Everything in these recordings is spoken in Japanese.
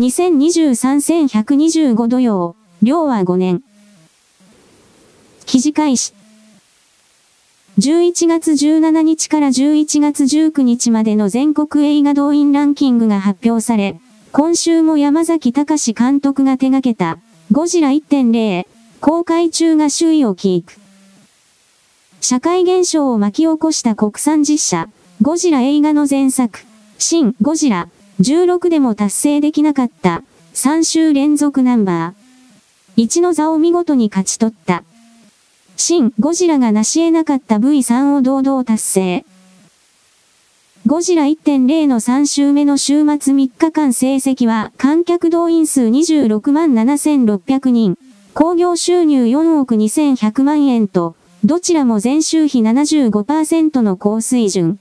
2023-1125土曜、令和5年。記事開始。11月17日から11月19日までの全国映画動員ランキングが発表され、今週も山崎貴監督が手掛けた、ゴジラ 1.0、公開中が首位をキープ。社会現象を巻き起こした国産実写、ゴジラ映画の前作、シン・ゴジラ。16でも達成できなかった、3週連続ナンバー。1の座を見事に勝ち取った。シン・ゴジラが成し得なかった V3 を堂々達成。ゴジラ 1.0 の3週目の週末3日間成績は、観客動員数267,600人、興行収入4億2,100万円と、どちらも前週比 75% の高水準。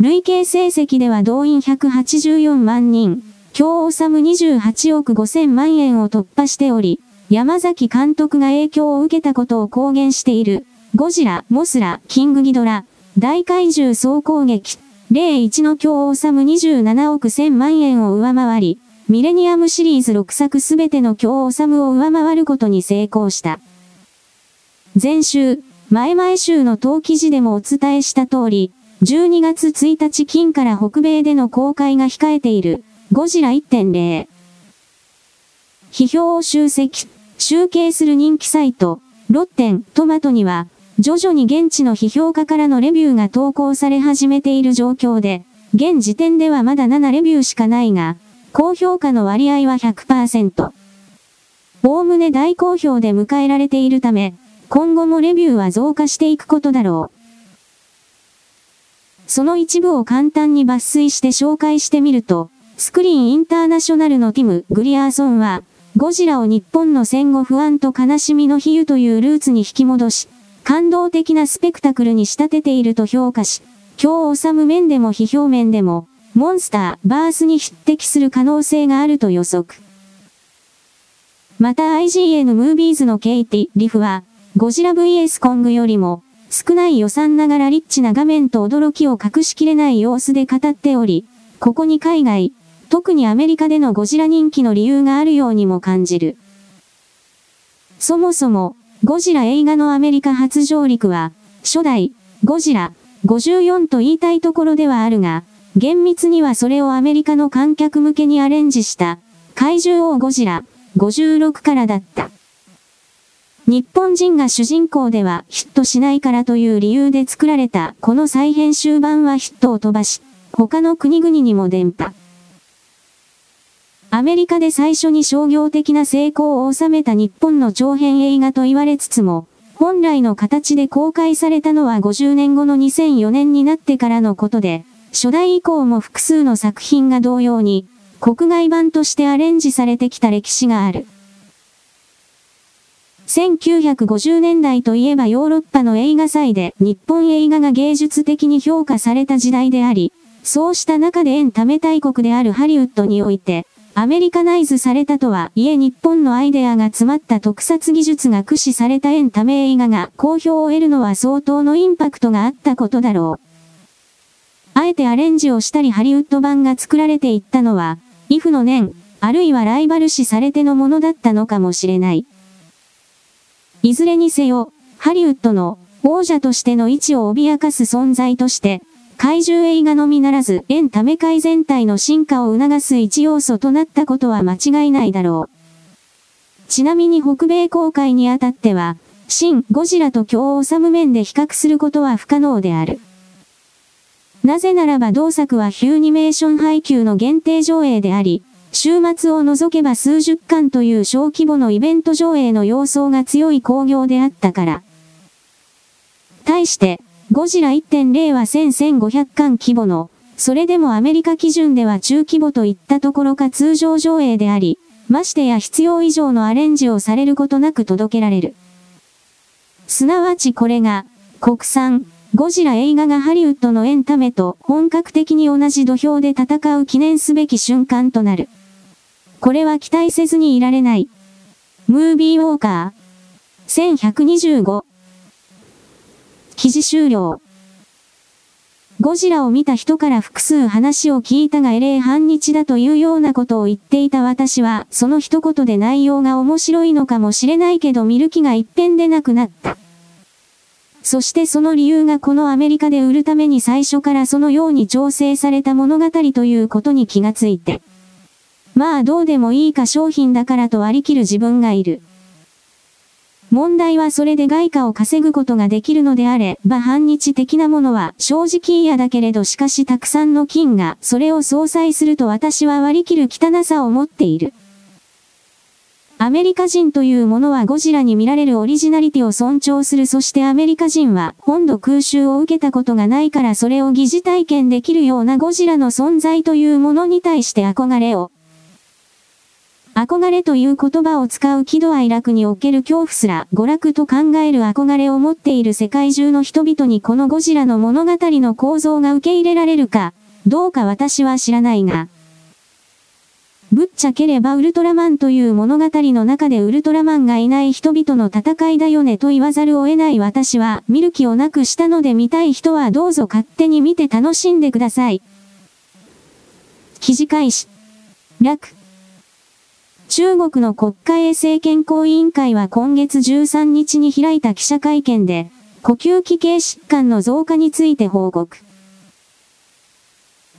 累計成績では動員184万人、京治28億5000万円を突破しており、山崎監督が影響を受けたことを公言している、ゴジラ、モスラ、キングギドラ、大怪獣総攻撃、01の京治27億1000万円を上回り、ミレニアムシリーズ6作すべての京治を上回ることに成功した。前週、前々週の当記事でもお伝えした通り、12月1日金から北米での公開が控えている、ゴジラ 1.0。批評を集計する人気サイト、ロッテントマトには、徐々に現地の批評家からのレビューが投稿され始めている状況で、現時点ではまだ7レビューしかないが、高評価の割合は 100%。おおむね大好評で迎えられているため、今後もレビューは増加していくことだろう。その一部を簡単に抜粋して紹介してみると、スクリーンインターナショナルのティム・グリアーソンは、ゴジラを日本の戦後不安と悲しみの比喩というルーツに引き戻し、感動的なスペクタクルに仕立てていると評価し、京治面でも批評面でも、モンスター・バースに匹敵する可能性があると予測。また IGN ムービーズのケイティ・リフは、ゴジラ vs コングよりも、少ない予算ながらリッチな画面と驚きを隠しきれない様子で語っており、ここに海外、特にアメリカでのゴジラ人気の理由があるようにも感じる。そもそも、ゴジラ映画のアメリカ初上陸は、初代、ゴジラ、54と言いたいところではあるが、厳密にはそれをアメリカの観客向けにアレンジした、怪獣王ゴジラ、56からだった。日本人が主人公ではヒットしないからという理由で作られたこの再編集版はヒットを飛ばし、他の国々にも伝播。アメリカで最初に商業的な成功を収めた日本の長編映画と言われつつも、本来の形で公開されたのは50年後の2004年になってからのことで、初代以降も複数の作品が同様に、国外版としてアレンジされてきた歴史がある。1950年代といえばヨーロッパの映画祭で日本映画が芸術的に評価された時代であり、そうした中でエンタメ大国であるハリウッドにおいて、アメリカナイズされたとはいえ日本のアイデアが詰まった特撮技術が駆使されたエンタメ映画が好評を得るのは相当のインパクトがあったことだろう。あえてアレンジをしたりハリウッド版が作られていったのは、イフの念、あるいはライバル視されてのものだったのかもしれない。いずれにせよ、ハリウッドの王者としての位置を脅かす存在として、怪獣映画のみならずエンタメ界全体の進化を促す一要素となったことは間違いないだろう。ちなみに北米公開にあたっては、シン・ゴジラと京治面で比較することは不可能である。なぜならば同作はヒューニメーション配給の限定上映であり、週末を除けば数十巻という小規模のイベント上映の様相が強い興行であったから。対して、ゴジラ 1.0 は1500巻規模の、それでもアメリカ基準では中規模といったところか通常上映であり、ましてや必要以上のアレンジをされることなく届けられる。すなわちこれが、国産、ゴジラ映画がハリウッドのエンタメと本格的に同じ土俵で戦う記念すべき瞬間となる。これは期待せずにいられない。ムービーウォーカー。1125。記事終了。ゴジラを見た人から複数話を聞いたがえれい反日だというようなことを言っていた私は、その一言で内容が面白いのかもしれないけど見る気が一変でなくなった。そしてその理由がこのアメリカで売るために最初からそのように調整された物語ということに気がついて。まあどうでもいいか商品だからと割り切る自分がいる。問題はそれで外貨を稼ぐことができるのであれば反日的なものは正直嫌だけれどしかしたくさんの金がそれを相殺すると私は割り切る汚さを持っている。アメリカ人というものはゴジラに見られるオリジナリティを尊重する。そしてアメリカ人は本土空襲を受けたことがないからそれを疑似体験できるようなゴジラの存在というものに対して憧れを。憧れという言葉を使う喜怒哀楽における恐怖すら娯楽と考える憧れを持っている世界中の人々にこのゴジラの物語の構造が受け入れられるかどうか私は知らないが、ぶっちゃければウルトラマンという物語の中でウルトラマンがいない人々の戦いだよねと言わざるを得ない。私は見る気をなくしたので、見たい人はどうぞ勝手に見て楽しんでください。記事開始。楽。中国の国家衛生健康委員会は今月13日に開いた記者会見で、呼吸器系疾患の増加について報告。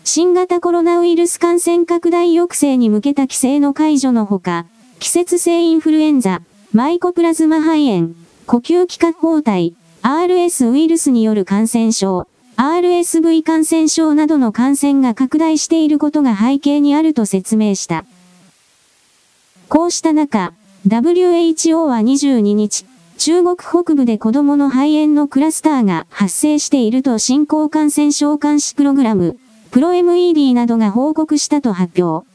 新型コロナウイルス感染拡大抑制に向けた規制の解除のほか、季節性インフルエンザ、マイコプラズマ肺炎、呼吸器合胞体、RS ウイルスによる感染症、RSV 感染症などの感染が拡大していることが背景にあると説明した。こうした中、WHO は22日、中国北部で子供の肺炎のクラスターが発生していると新興感染症監視プログラム、プロ MED などが報告したと発表。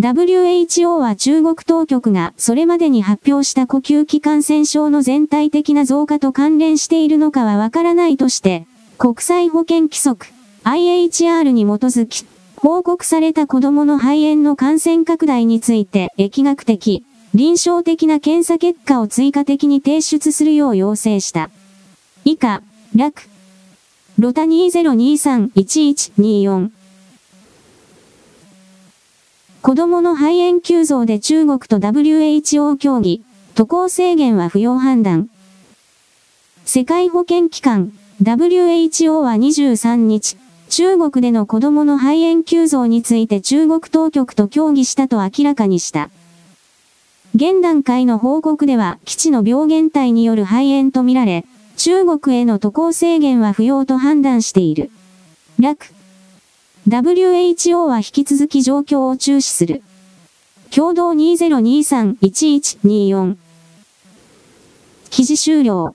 WHO は中国当局がそれまでに発表した呼吸器感染症の全体的な増加と関連しているのかはわからないとして、国際保健規則、IHR に基づき、報告された子供の肺炎の感染拡大について、疫学的、臨床的な検査結果を追加的に提出するよう要請した。以下、楽。ロタ2023-1124。子供の肺炎急増で中国と WHO 協議、渡航制限は不要判断。世界保健機関、WHO は23日、中国での子供の肺炎急増について中国当局と協議したと明らかにした。現段階の報告では基地の病原体による肺炎とみられ、中国への渡航制限は不要と判断している。楽。WHO は引き続き状況を注視する。共同2023-1124。記事終了。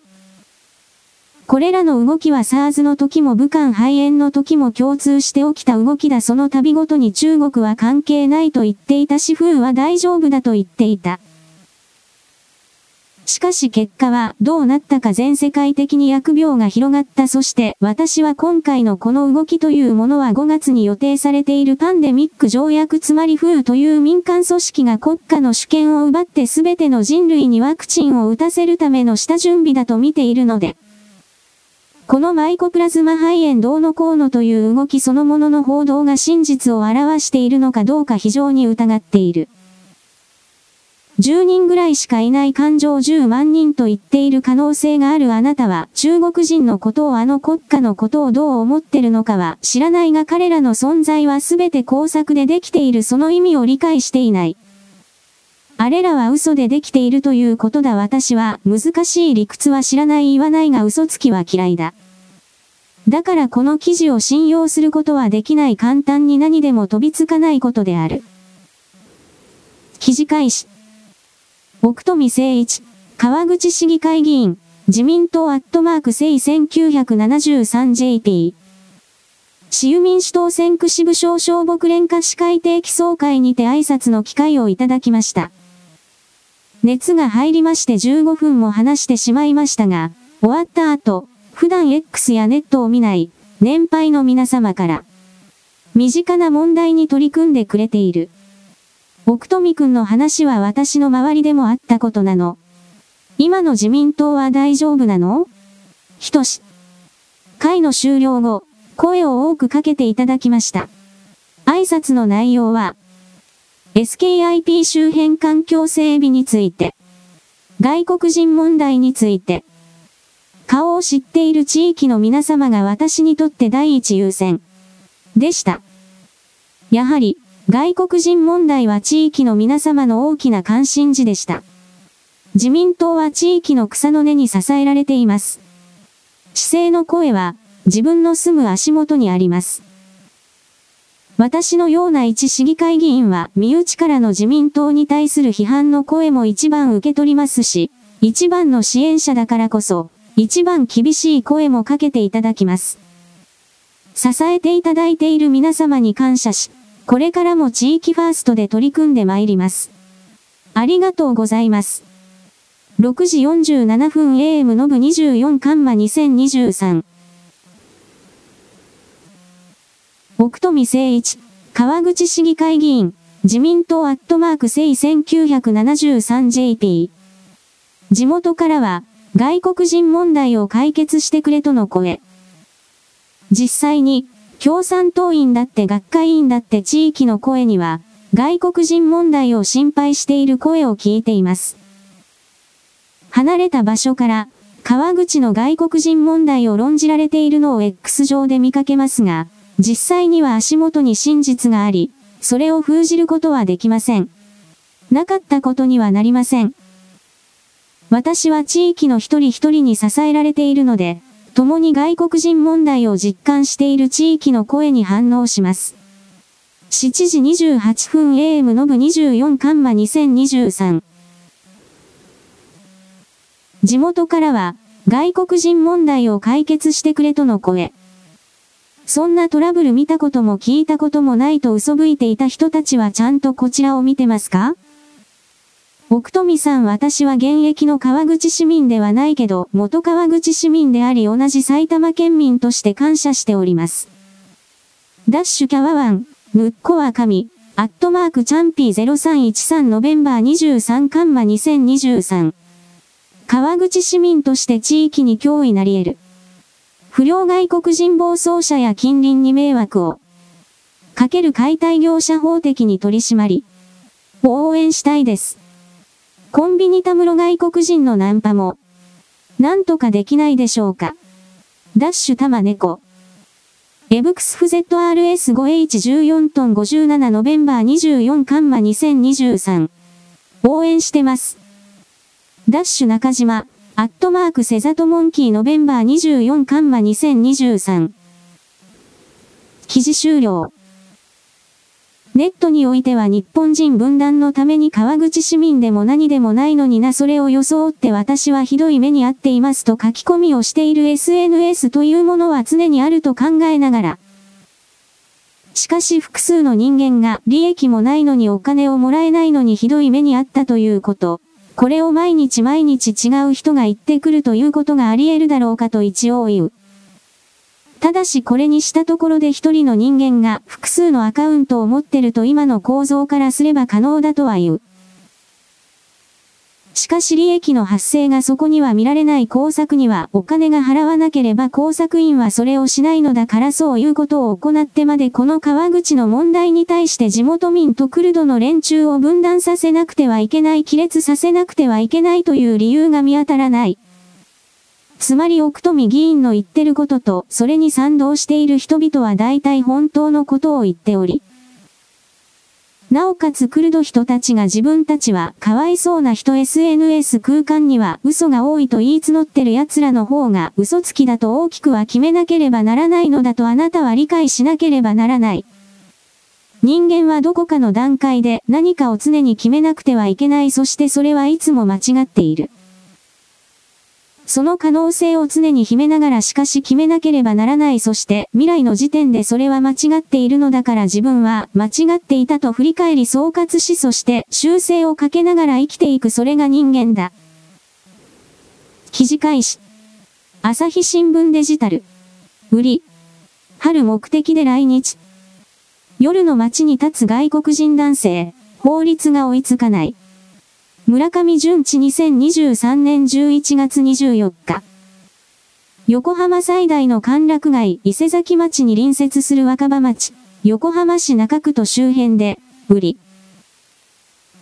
これらの動きは SARS の時も武漢肺炎の時も共通して起きた動きだ。その度ごとに中国は関係ないと言っていたし、風は大丈夫だと言っていた。しかし結果はどうなったか、全世界的に疫病が広がった。そして私は今回のこの動きというものは5月に予定されているパンデミック条約、つまりWHOという民間組織が国家の主権を奪って全ての人類にワクチンを打たせるための下準備だと見ているので、このマイコプラズマ肺炎どうのこうのという動きそのものの報道が真実を表しているのかどうか非常に疑っている。10人ぐらいしかいない感情10万人と言っている可能性がある。あなたは中国人のことを、あの国家のことをどう思ってるのかは知らないが、彼らの存在は全て工作でできている。その意味を理解していない。あれらは嘘でできているということだ。私は難しい理屈は知らない、言わないが嘘つきは嫌いだ。だからこの記事を信用することはできない。簡単に何でも飛びつかないことである。記事開始。奥富誠一、川口市議会議員、自民党@1973JP。私有民主党選区支部小消防連下市会定期総会にて挨拶の機会をいただきました。熱が入りまして15分も話してしまいましたが、終わった後、普段 X やネットを見ない、年配の皆様から、身近な問題に取り組んでくれている。奥富くんの話は私の周りでもあったことなの。今の自民党は大丈夫なの？ひとし。会の終了後、声を多くかけていただきました。挨拶の内容は、SKIP 周辺環境整備について、外国人問題について、顔を知っている地域の皆様が私にとって第一優先でした。やはり、外国人問題は地域の皆様の大きな関心事でした。自民党は地域の草の根に支えられています。市政の声は、自分の住む足元にあります。私のような一市議会議員は、身内からの自民党に対する批判の声も一番受け取りますし、一番の支援者だからこそ、一番厳しい声もかけていただきます。支えていただいている皆様に感謝し、これからも地域ファーストで取り組んでまいります。ありがとうございます。6時47分 AM のぶ24/2023。奥富誠一、川口市議会議員、自民党@1973JP。地元からは、外国人問題を解決してくれとの声。実際に、共産党員だって学会員だって地域の声には、外国人問題を心配している声を聞いています。離れた場所から、川口の外国人問題を論じられているのを X 上で見かけますが、実際には足元に真実があり、それを封じることはできません。なかったことにはなりません。私は地域の一人一人に支えられているので、共に外国人問題を実感している地域の声に反応します。7時28分 AM のぶ24/2023。地元からは、外国人問題を解決してくれとの声。そんなトラブル見たことも聞いたこともないと嘘吹いていた人たちはちゃんとこちらを見てますか？奥富さん、私は現役の川口市民ではないけど、元川口市民であり同じ埼玉県民として感謝しております。ダッシュキャワワン、むっこは神、@チャンピー0313ノベンバー23/2023。川口市民として地域に脅威なり得る。不良外国人暴走者や近隣に迷惑をかける解体業者法的に取り締まり、応援したいです。コンビニたむろ外国人のナンパも、なんとかできないでしょうか。ダッシュたま猫。エブクスフ ZRS5H14 トン57ノベンバー24/2023。応援してます。ダッシュ中島、セザトモンキーノベンバー24/2023。記事終了。ネットにおいては日本人分断のために川口市民でも何でもないのにな、それを装って私はひどい目に遭っていますと書き込みをしている SNS というものは常にあると考えながら。しかし複数の人間が利益もないのにお金をもらえないのにひどい目に遭ったということ。これを毎日毎日違う人が言ってくるということがあり得るだろうかと一応言う。ただしこれにしたところで一人の人間が複数のアカウントを持ってると今の構造からすれば可能だとは言う。しかし利益の発生がそこには見られない工作にはお金が払わなければ工作員はそれをしないのだからそういうことを行ってまでこの川口の問題に対して地元民とクルドの連中を分断させなくてはいけない、亀裂させなくてはいけないという理由が見当たらない。つまり奥富議員の言ってることと、それに賛同している人々は大体本当のことを言っており。なおかつクルド人たちが自分たちはかわいそうな人 SNS 空間には嘘が多いと言い募ってる奴らの方が嘘つきだと大きくは決めなければならないのだとあなたは理解しなければならない。人間はどこかの段階で何かを常に決めなくてはいけない。そしてそれはいつも間違っている。その可能性を常に秘めながらしかし決めなければならない。そして未来の時点でそれは間違っているのだから自分は間違っていたと振り返り総括し、そして修正をかけながら生きていく。それが人間だ。記事開始。朝日新聞デジタル。売り。春目的で来日。夜の街に立つ外国人男性。法律が追いつかない。村上淳一2023年11月24日。横浜最大の歓楽街、伊勢崎町に隣接する若葉町、横浜市中区と周辺で、売り、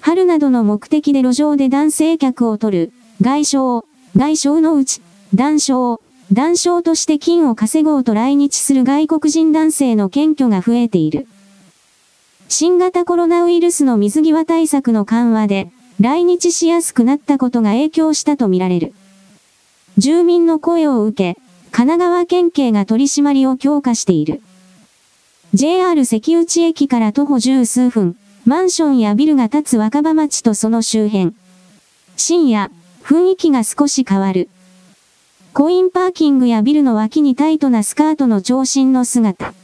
春などの目的で路上で男性客を取る、外商のうち、男商として金を稼ごうと来日する外国人男性の検挙が増えている。新型コロナウイルスの水際対策の緩和で、来日しやすくなったことが影響したとみられる。住民の声を受け、神奈川県警が取り締まりを強化している。JR 関内駅から徒歩十数分、マンションやビルが建つ若葉町とその周辺。深夜、雰囲気が少し変わる。コインパーキングやビルの脇にタイトなスカートの長身の姿。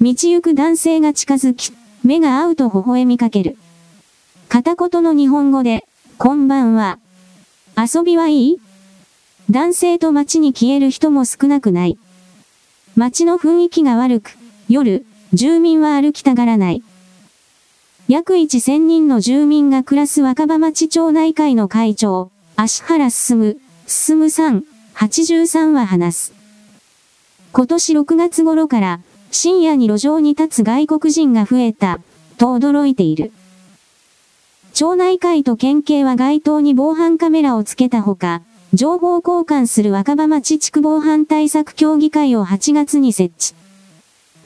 道行く男性が近づき、目が合うと微笑みかける。片言の日本語で、こんばんは。遊びはいい？男性と街に消える人も少なくない。街の雰囲気が悪く、夜、住民は歩きたがらない。約1000人の住民が暮らす若葉町町内会の会長、芦原進さん、83は話す。今年6月頃から、深夜に路上に立つ外国人が増えた、と驚いている。町内会と県警は街頭に防犯カメラをつけたほか、情報交換する若葉町地区防犯対策協議会を8月に設置。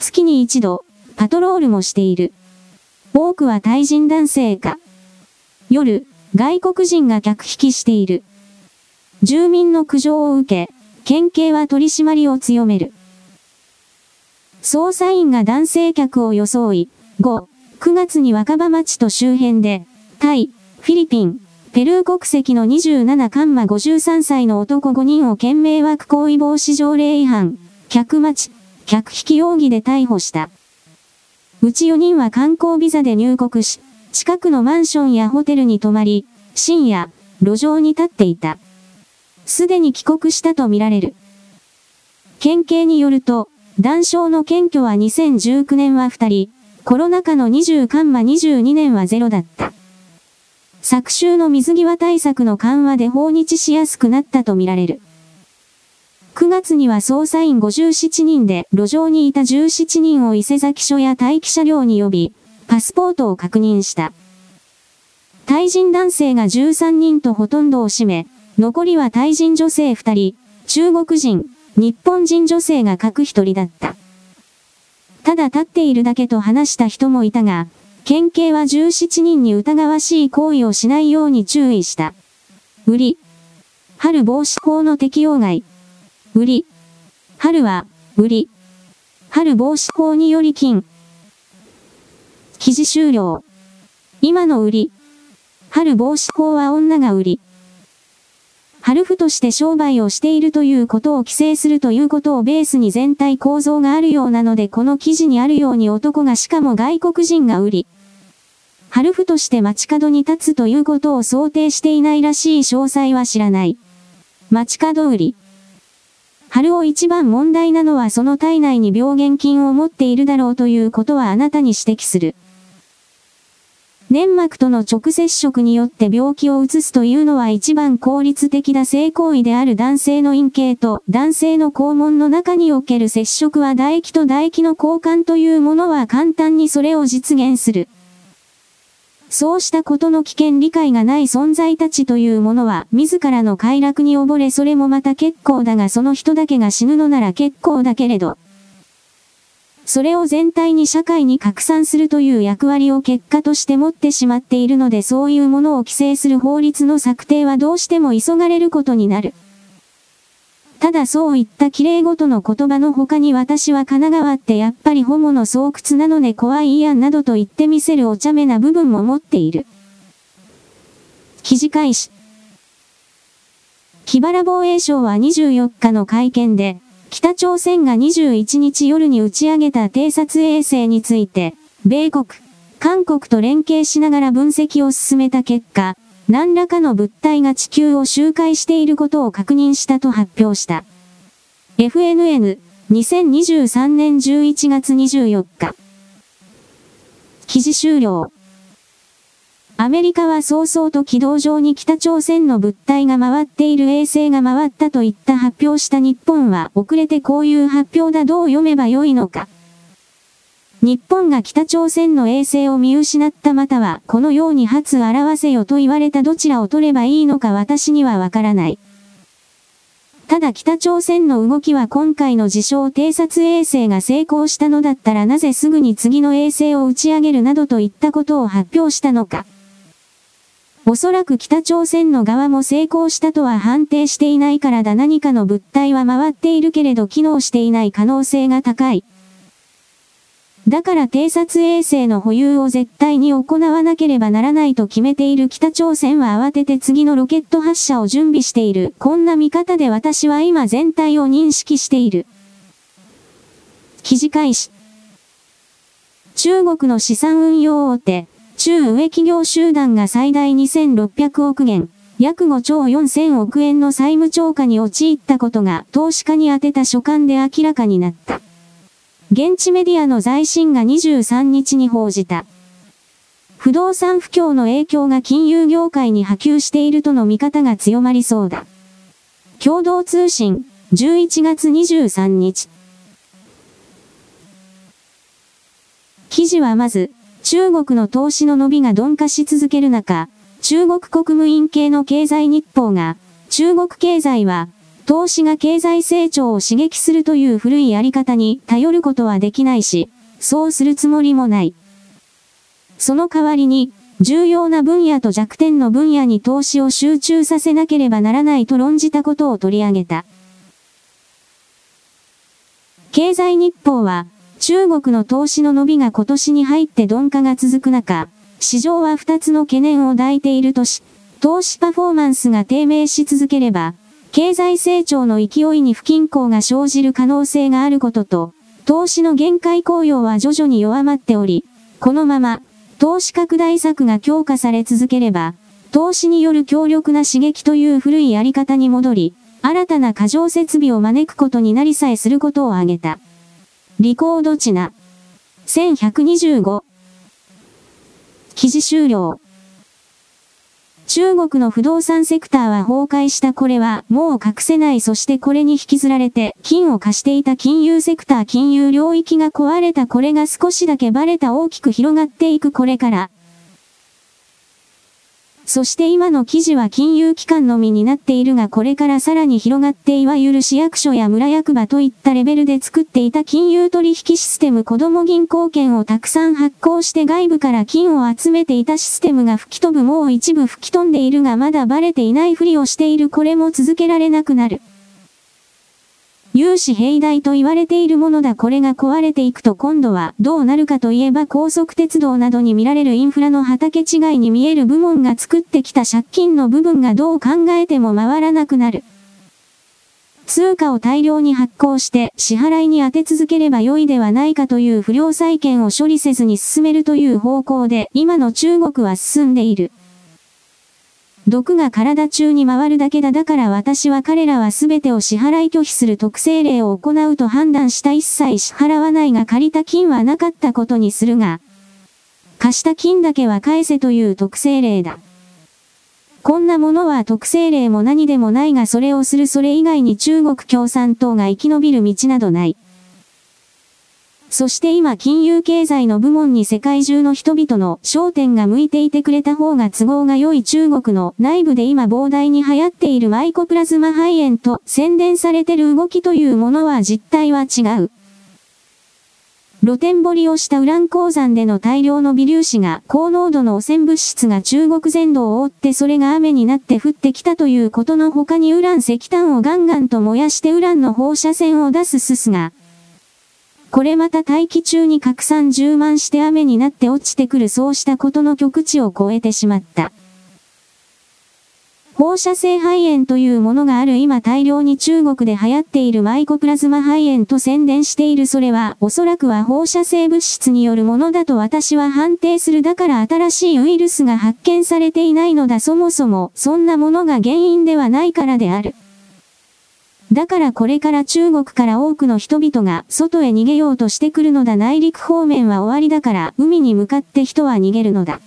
月に一度、パトロールもしている。多くはタイ人男性か。夜、外国人が客引きしている。住民の苦情を受け、県警は取り締まりを強める。捜査員が男性客を装い、9月に若葉町と周辺で、タイ、フィリピン、ペルー国籍の53歳の男5人を懸命枠行為防止条例違反、客引き容疑で逮捕した。うち4人は観光ビザで入国し、近くのマンションやホテルに泊まり、深夜、路上に立っていた。すでに帰国したとみられる。県警によると、男性の検挙は2019年は2人、コロナ禍の2022年は0だった。昨秋の水際対策の緩和で訪日しやすくなったとみられる。9月には捜査員57人で路上にいた17人を伊勢崎署や待機車両に呼び、パスポートを確認した。タイ人男性が13人とほとんどを占め、残りはタイ人女性2人、中国人、日本人女性が各1人だった。ただ立っているだけと話した人もいたが、県警は17人に疑わしい行為をしないように注意した。春防止法の適用外。春防止法により禁。記事終了。今の春防止法は女が春婦として商売をしているということを規制するということをベースに全体構造があるようなので、この記事にあるように男が、しかも外国人が春婦として街角に立つということを想定していないらしい。詳細は知らない。街角春を一番問題なのは、その体内に病原菌を持っているだろうということはあなたに指摘する。粘膜との直接触によって病気を移すというのは一番効率的な性行為である。男性の陰茎と男性の肛門の中における接触は、唾液と唾液の交換というものは簡単にそれを実現する。そうしたことの危険理解がない存在たちというものは、自らの快楽に溺れ、それもまた結構だが、その人だけが死ぬのなら結構だけれど、それを全体に社会に拡散するという役割を結果として持ってしまっているので、そういうものを規制する法律の策定はどうしても急がれることになる。ただ、そういった綺麗事の言葉の他に、私は神奈川ってやっぱりホモの巣窟なのね、怖いやんなどと言ってみせるお茶目な部分も持っている。記事開始。木原防衛省は24日の会見で、北朝鮮が21日夜に打ち上げた偵察衛星について、米国、韓国と連携しながら分析を進めた結果、何らかの物体が地球を周回していることを確認したと発表した。FNN、2023年11月24日。記事終了。アメリカは早々と軌道上に北朝鮮の物体が回っている衛星が回ったといった発表した日本は遅れてこういう発表だどう読めばよいのか。日本が北朝鮮の衛星を見失ったまたはこのように発表せよと言われたどちらを取ればいいのか私にはわからない。ただ北朝鮮の動きは今回の事象偵察衛星が成功したのだったらなぜすぐに次の衛星を打ち上げるなどといったことを発表したのか。おそらく北朝鮮の側も成功したとは判定していないからだ。何かの物体は回っているけれど機能していない可能性が高い。だから偵察衛星の保有を絶対に行わなければならないと決めている北朝鮮は慌てて次のロケット発射を準備している。こんな見方で私は今全体を認識している。記事開始。中国の資産運用大手。中植企業集団が最大2600億元、約5兆4000億円の債務超過に陥ったことが投資家に宛てた書簡で明らかになった。現地メディアの財新が23日に報じた。不動産不況の影響が金融業界に波及しているとの見方が強まりそうだ。共同通信、11月23日。記事はまず、中国の投資の伸びが鈍化し続ける中、中国国務院系の経済日報が、中国経済は、投資が経済成長を刺激するという古いやり方に頼ることはできないし、そうするつもりもない。その代わりに、重要な分野と弱点の分野に投資を集中させなければならないと論じたことを取り上げた。経済日報は、中国の投資の伸びが今年に入って鈍化が続く中、市場は2つの懸念を抱いているとし、投資パフォーマンスが低迷し続ければ、経済成長の勢いに不均衡が生じる可能性があることと、投資の限界効用は徐々に弱まっており、このまま、投資拡大策が強化され続ければ、投資による強力な刺激という古いやり方に戻り、新たな過剰設備を招くことになりさえすることを挙げた。リコードチナ。1125。記事終了。中国の不動産セクターは崩壊した。これはもう隠せない。そしてこれに引きずられて金を貸していた金融セクター、金融領域が壊れた。これが少しだけバレた。大きく広がっていく。これから。そして今の記事は金融機関のみになっているが、これからさらに広がっていわゆる市役所や村役場といったレベルで作っていた金融取引システム、子供銀行券をたくさん発行して外部から金を集めていたシステムが吹き飛ぶ。もう一部吹き飛んでいるがまだバレていないふりをしている。これも続けられなくなる。融資平台と言われているものだ。これが壊れていくと今度はどうなるかといえば、高速鉄道などに見られるインフラの畑違いに見える部門が作ってきた借金の部分がどう考えても回らなくなる。通貨を大量に発行して支払いに当て続ければ良いではないかという不良債権を処理せずに進めるという方向で今の中国は進んでいる。毒が体中に回るだけだ。だから私は彼らは全てを支払い拒否する特性例を行うと判断した。一切支払わないが借りた金はなかったことにするが、貸した金だけは返せという特性例だ。こんなものは特性例も何でもないが、それをするそれ以外に中国共産党が生き延びる道などない。そして今金融経済の部門に世界中の人々の焦点が向いていてくれた方が都合が良い。中国の内部で今膨大に流行っているマイコプラズマ肺炎と宣伝されてる動きというものは実態は違う。露天掘りをしたウラン鉱山での大量の微粒子が高濃度の汚染物質が中国全土を覆って、それが雨になって降ってきたということの他に、ウラン石炭をガンガンと燃やしてウランの放射線を出すススがこれまた大気中に拡散充満して雨になって落ちてくる。そうしたことの極地を超えてしまった。放射性肺炎というものがある今、大量に中国で流行っているマイコプラズマ肺炎と宣伝している。それはおそらくは放射性物質によるものだと私は判定する。だから新しいウイルスが発見されていないのだ。そもそもそんなものが原因ではないからである。だからこれから中国から多くの人々が外へ逃げようとしてくるのだ。内陸方面は終わりだから海に向かって人は逃げるのだ。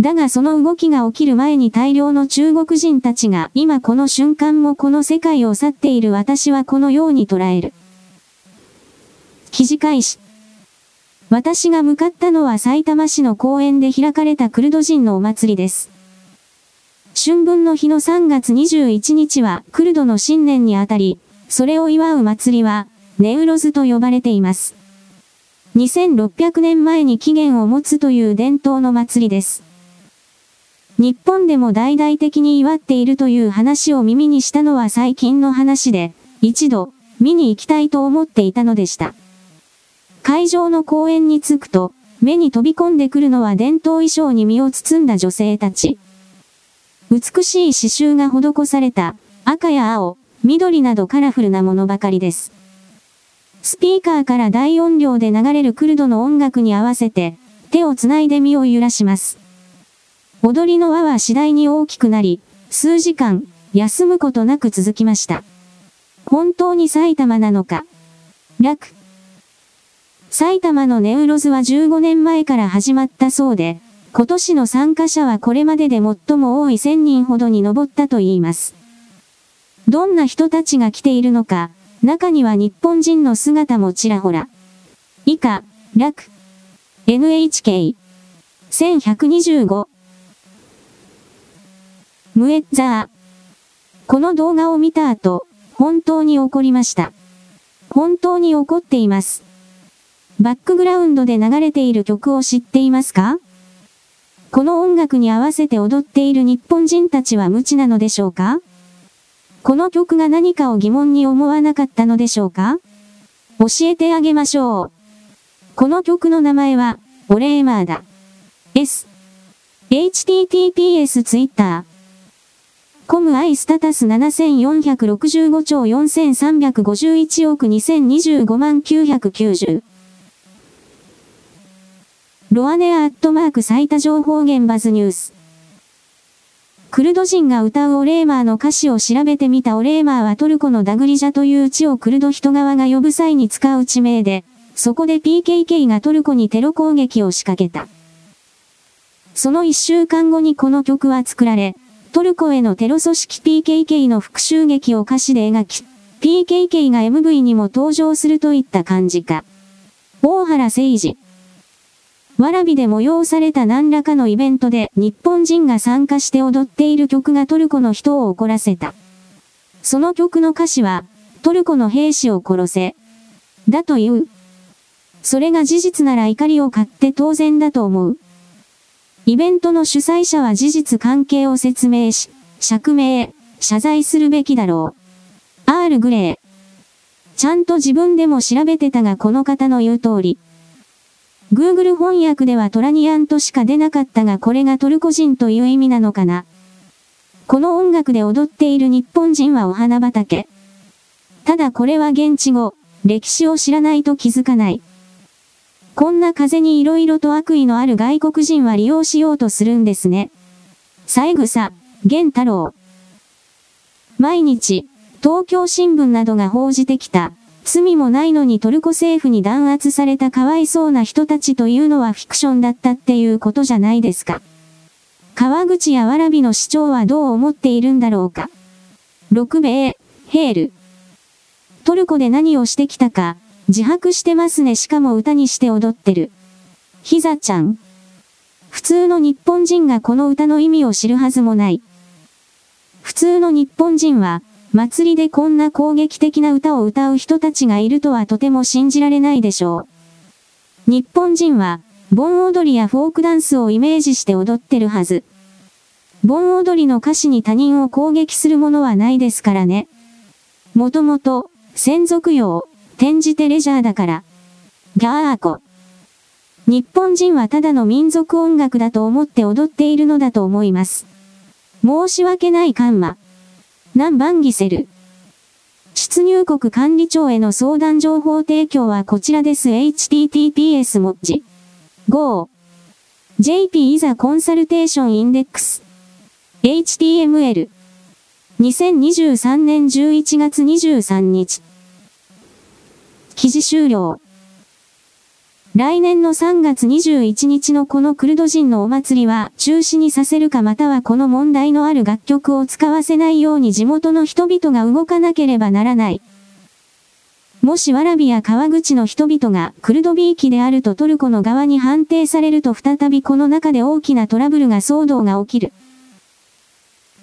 だがその動きが起きる前に大量の中国人たちが今この瞬間もこの世界を去っている。私はこのように捉える。記事開始。私が向かったのは埼玉市の公園で開かれたクルド人のお祭りです。春分の日の3月21日はクルドの新年にあたり、それを祝う祭りはネウロズと呼ばれています。2600年前に起源を持つという伝統の祭りです。日本でも大々的に祝っているという話を耳にしたのは最近の話で、一度見に行きたいと思っていたのでした。会場の公園に着くと、目に飛び込んでくるのは伝統衣装に身を包んだ女性たち。美しい刺繍が施された赤や青、緑などカラフルなものばかりです。スピーカーから大音量で流れるクルドの音楽に合わせて、手をつないで身を揺らします。踊りの輪は次第に大きくなり、数時間、休むことなく続きました。本当に埼玉なのか。略。埼玉のネウロズは15年前から始まったそうで、今年の参加者はこれまでで最も多い1000人ほどに上ったといいます。どんな人たちが来ているのか、中には日本人の姿もちらほら。以下、略。NHK。1125。ムエッザー。この動画を見た後、本当に怒りました。本当に怒っています。バックグラウンドで流れている曲を知っていますか？この音楽に合わせて踊っている日本人たちは無知なのでしょうか？この曲が何かを疑問に思わなかったのでしょうか？教えてあげましょう。この曲の名前は、オレーマーだ。https://twitter.com/i スタタス7465兆4351億2025万990。ロアネア@最多情報源バズニュース。クルド人が歌うオレーマーの歌詞を調べてみた。オレーマーはトルコのダグリジャという地をクルド人側が呼ぶ際に使う地名で、そこで PKK がトルコにテロ攻撃を仕掛けた。その1週間後にこの曲は作られ、トルコへのテロ組織 PKK の復讐劇を歌詞で描き、PKK が MV にも登場するといった感じか。大原誠二。わらびで催された何らかのイベントで日本人が参加して踊っている曲がトルコの人を怒らせた。その曲の歌詞は、トルコの兵士を殺せ。だという。それが事実なら怒りを買って当然だと思う。イベントの主催者は事実関係を説明し、釈明、謝罪するべきだろう。R グレー。ちゃんと自分でも調べてたがこの方の言う通り。Google 翻訳ではトラニアンとしか出なかったがこれがトルコ人という意味なのかな。この音楽で踊っている日本人はお花畑。ただこれは現地語、歴史を知らないと気づかない。こんな風に色々と悪意のある外国人は利用しようとするんですね。三枝源太郎。毎日、東京新聞などが報じてきた、罪もないのにトルコ政府に弾圧されたかわいそうな人たちというのはフィクションだったっていうことじゃないですか。川口やわらびの市長はどう思っているんだろうか。六米、ヘール。トルコで何をしてきたか。自白してますね。しかも歌にして踊ってる。ひざちゃん。普通の日本人がこの歌の意味を知るはずもない。普通の日本人は、祭りでこんな攻撃的な歌を歌う人たちがいるとはとても信じられないでしょう。日本人は、盆踊りやフォークダンスをイメージして踊ってるはず。盆踊りの歌詞に他人を攻撃するものはないですからね。もともと、先祖供養。転じてレジャーだから。ガーコ。日本人はただの民族音楽だと思って踊っているのだと思います。申し訳ないカンマ。南蛮ギセル。出入国管理庁への相談情報提供はこちらです。https://5.jp イザコンサルテーションインデックス。html。2023年11月23日。記事終了。来年の3月21日のこのクルド人のお祭りは中止にさせるかまたはこの問題のある楽曲を使わせないように地元の人々が動かなければならない。もし蕨や川口の人々がクルドビーキであるとトルコの側に判定されると再びこの中で大きなトラブルが騒動が起きる。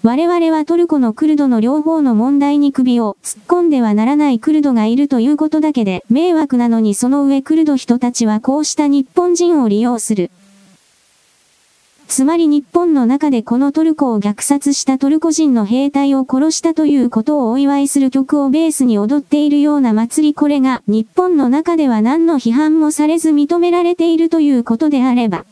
我々はトルコのクルドの両方の問題に首を突っ込んではならないクルドがいるということだけで迷惑なのにその上クルド人たちはこうした日本人を利用する。つまり日本の中でこのトルコを虐殺したトルコ人の兵隊を殺したということをお祝いする曲をベースに踊っているような祭りこれが日本の中では何の批判もされず認められているということであれば。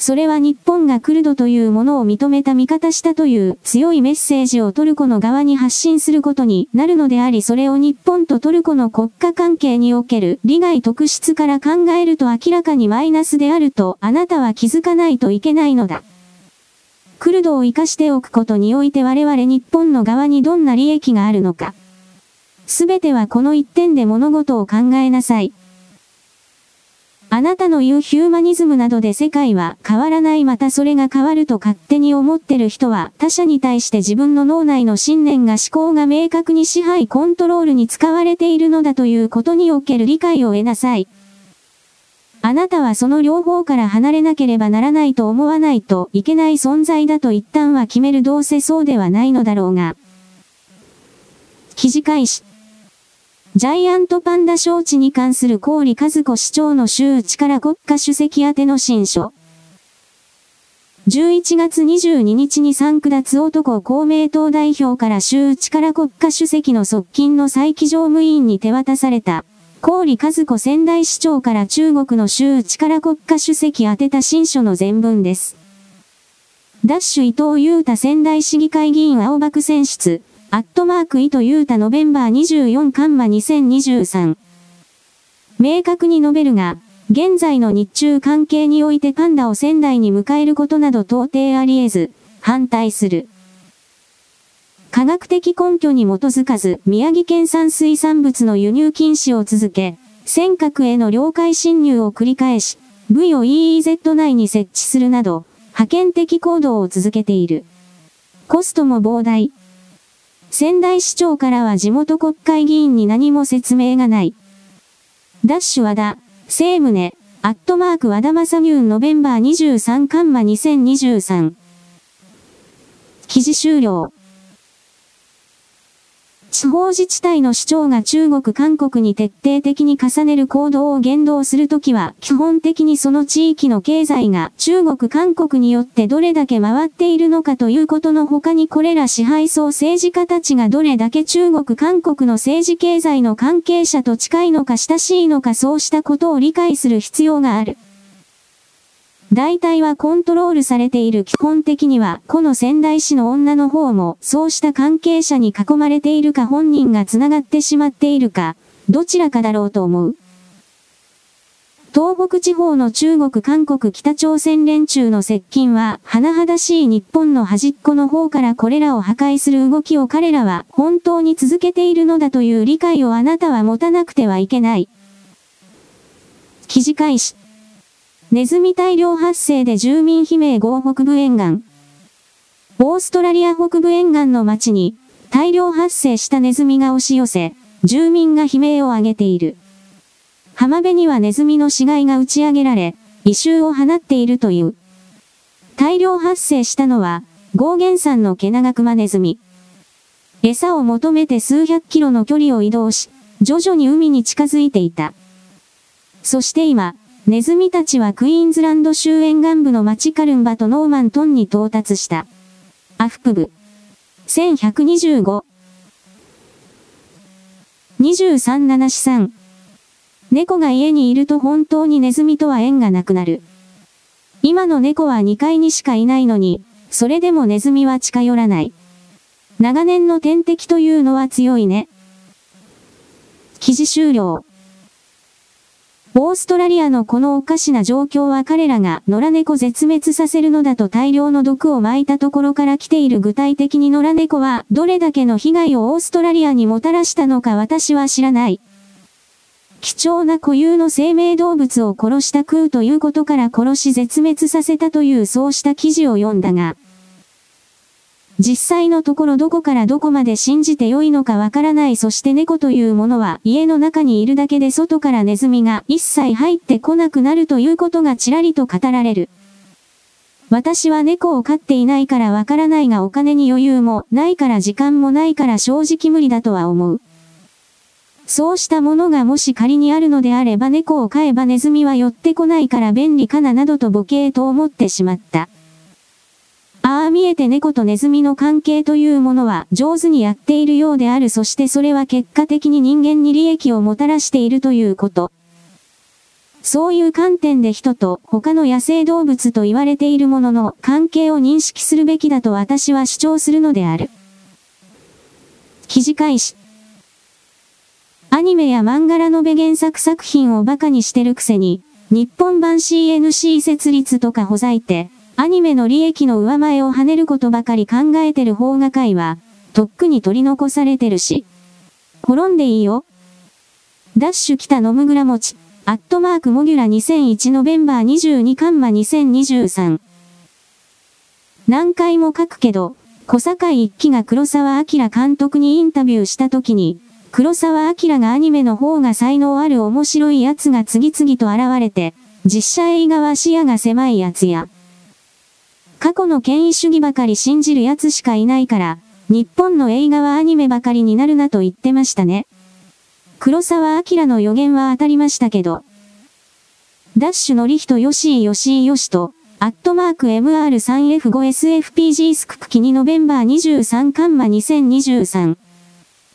それは日本がクルドというものを認めた味方したという強いメッセージをトルコの側に発信することになるのでありそれを日本とトルコの国家関係における利害特質から考えると明らかにマイナスであるとあなたは気づかないといけないのだ。クルドを生かしておくことにおいて我々日本の側にどんな利益があるのか。すべてはこの一点で物事を考えなさい。あなたの言うヒューマニズムなどで世界は変わらないまたそれが変わると勝手に思ってる人は他者に対して自分の脳内の信念が思考が明確に支配コントロールに使われているのだということにおける理解を得なさい。あなたはその両方から離れなければならないと思わないといけない存在だと一旦は決めるどうせそうではないのだろうが。記事開始。ジャイアントパンダ招致に関する郡和子市長の周知から国家主席宛ての親書。11月22日に三九奪男公明党代表から周知から国家主席の側近の佐伯常務委員に手渡された。郡和子仙台市長から中国の周知から国家主席宛てた親書の全文です。ダッシュ伊藤裕太仙台市議会議員青葉区選出。伊藤裕太ノベンバー24/2023。明確に述べるが、現在の日中関係においてパンダを仙台に迎えることなど到底あり得ず、反対する。科学的根拠に基づかず、宮城県産水産物の輸入禁止を続け、尖閣への領海侵入を繰り返し、部位を EEZ 内に設置するなど、覇権的行動を続けている。コストも膨大。仙台市長からは地元国会議員に何も説明がない。ダッシュ和田、政務ね、和田正入ノベンバー23/2023。記事終了。地方自治体の市長が中国韓国に徹底的に重ねる行動を言動するときは基本的にその地域の経済が中国韓国によってどれだけ回っているのかということの他にこれら支配層政治家たちがどれだけ中国韓国の政治経済の関係者と近いのか親しいのかそうしたことを理解する必要がある。大体はコントロールされている基本的には、この仙台市の女の方も、そうした関係者に囲まれているか本人が繋がってしまっているか、どちらかだろうと思う。東北地方の中国韓国北朝鮮連中の接近は、甚だしい日本の端っこの方からこれらを破壊する動きを彼らは本当に続けているのだという理解をあなたは持たなくてはいけない。記事開始。ネズミ大量発生で住民悲鳴豪北部沿岸。オーストラリア北部沿岸の町に大量発生したネズミが押し寄せ、住民が悲鳴を上げている。浜辺にはネズミの死骸が打ち上げられ、異臭を放っているという。大量発生したのは、ゴーゲン山のケナガクマネズミ。餌を求めて数百キロの距離を移動し、徐々に海に近づいていた。そして今、ネズミたちはクイーンズランド州沿岸部の町カルンバとノーマントンに到達した。アフプブ。1125。2373。猫が家にいると本当にネズミとは縁がなくなる。今の猫は2階にしかいないのに、それでもネズミは近寄らない。長年の天敵というのは強いね。記事終了。オーストラリアのこのおかしな状況は彼らが野良猫絶滅させるのだと大量の毒を撒いたところから来ている。具体的に野良猫はどれだけの被害をオーストラリアにもたらしたのか私は知らない。貴重な固有の生命動物を殺した食うということから殺し絶滅させたというそうした記事を読んだが、実際のところどこからどこまで信じて良いのかわからない。そして猫というものは家の中にいるだけで外からネズミが一切入ってこなくなるということがちらりと語られる。私は猫を飼っていないからわからないが、お金に余裕もないから時間もないから正直無理だとは思う。そうしたものがもし仮にあるのであれば、猫を飼えばネズミは寄ってこないから便利かな、などとボケーと思ってしまった。ああ見えて猫とネズミの関係というものは上手にやっているようである。そしてそれは結果的に人間に利益をもたらしているということ。そういう観点で人と他の野生動物と言われているものの関係を認識するべきだと私は主張するのである。記事開始。アニメや漫画ラノベ原作作品をバカにしてるくせに、日本版 CNC 設立とかほざいて、アニメの利益の上前を跳ねることばかり考えてる邦画界は、とっくに取り残されてるし。滅んでいいよ。ダッシュ北野むぐらもち、@モギュラ2001ノベンバー22カンマ2023。何回も書くけど、小坂一騎が黒澤明監督にインタビューしたときに、黒沢明がアニメの方が才能ある面白いやつが次々と現れて、実写映画は視野が狭いやつや、過去の権威主義ばかり信じるやつしかいないから、日本の映画はアニメばかりになるなと言ってましたね。黒沢明の予言は当たりましたけど、ダッシュのりひとよしいよしいよしと、@MR3F5SFPG スクプキ2ノベンバー23カンマ2023。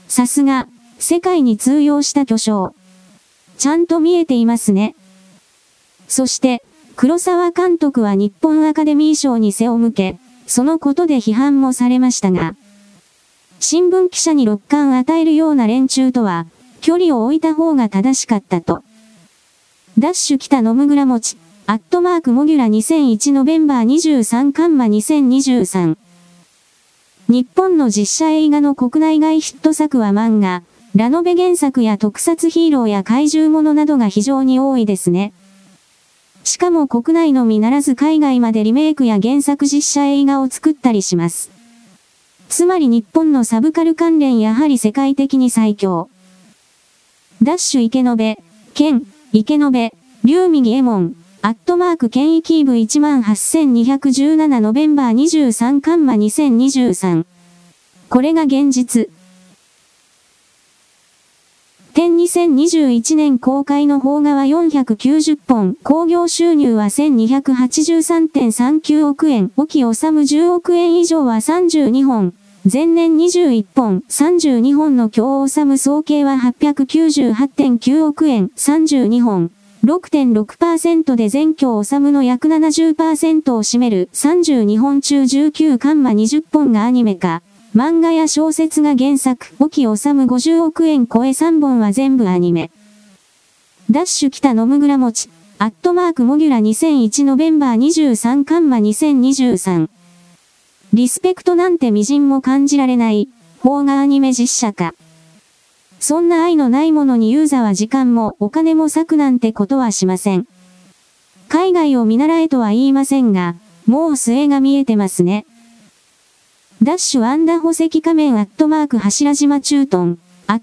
さすが、世界に通用した巨匠。ちゃんと見えていますね。そして、黒沢監督は日本アカデミー賞に背を向け、そのことで批判もされましたが、新聞記者に6巻与えるような連中とは、距離を置いた方が正しかったと。ダッシュ北野むぐらもち、モギュラ2001ノベンバー23カンマ2023。日本の実写映画の国内外ヒット作は漫画、ラノベ原作や特撮ヒーローや怪獣ものなどが非常に多いですね。しかも国内のみならず海外までリメイクや原作実写映画を作ったりします。つまり日本のサブカル関連やはり世界的に最強。ダッシュ池野辺、剣、池野辺、龍右衛門、剣域イブ 18217 ノベンバー23カンマ2023。これが現実。2021年公開の邦画は490本、興行収入は 1283.39 億円、沖治10億円以上は32本、前年21本、32本の京治総計は 898.9 億円、32本。6.6% で全京治の約 70% を占める32本中19カンマ20本がアニメ化。漫画や小説が原作。沖治50億円超え3本は全部アニメ。ダッシュ北野むぐらもち、モギュラ2001ノベンバー23カンマ2023。リスペクトなんて微塵も感じられない。邦画アニメ実写化。そんな愛のないものにユーザーは時間もお金も割くなんてことはしません。海外を見習えとは言いませんが、もう末が見えてますね。ダッシュワンダホセキ仮面柱島駐屯ス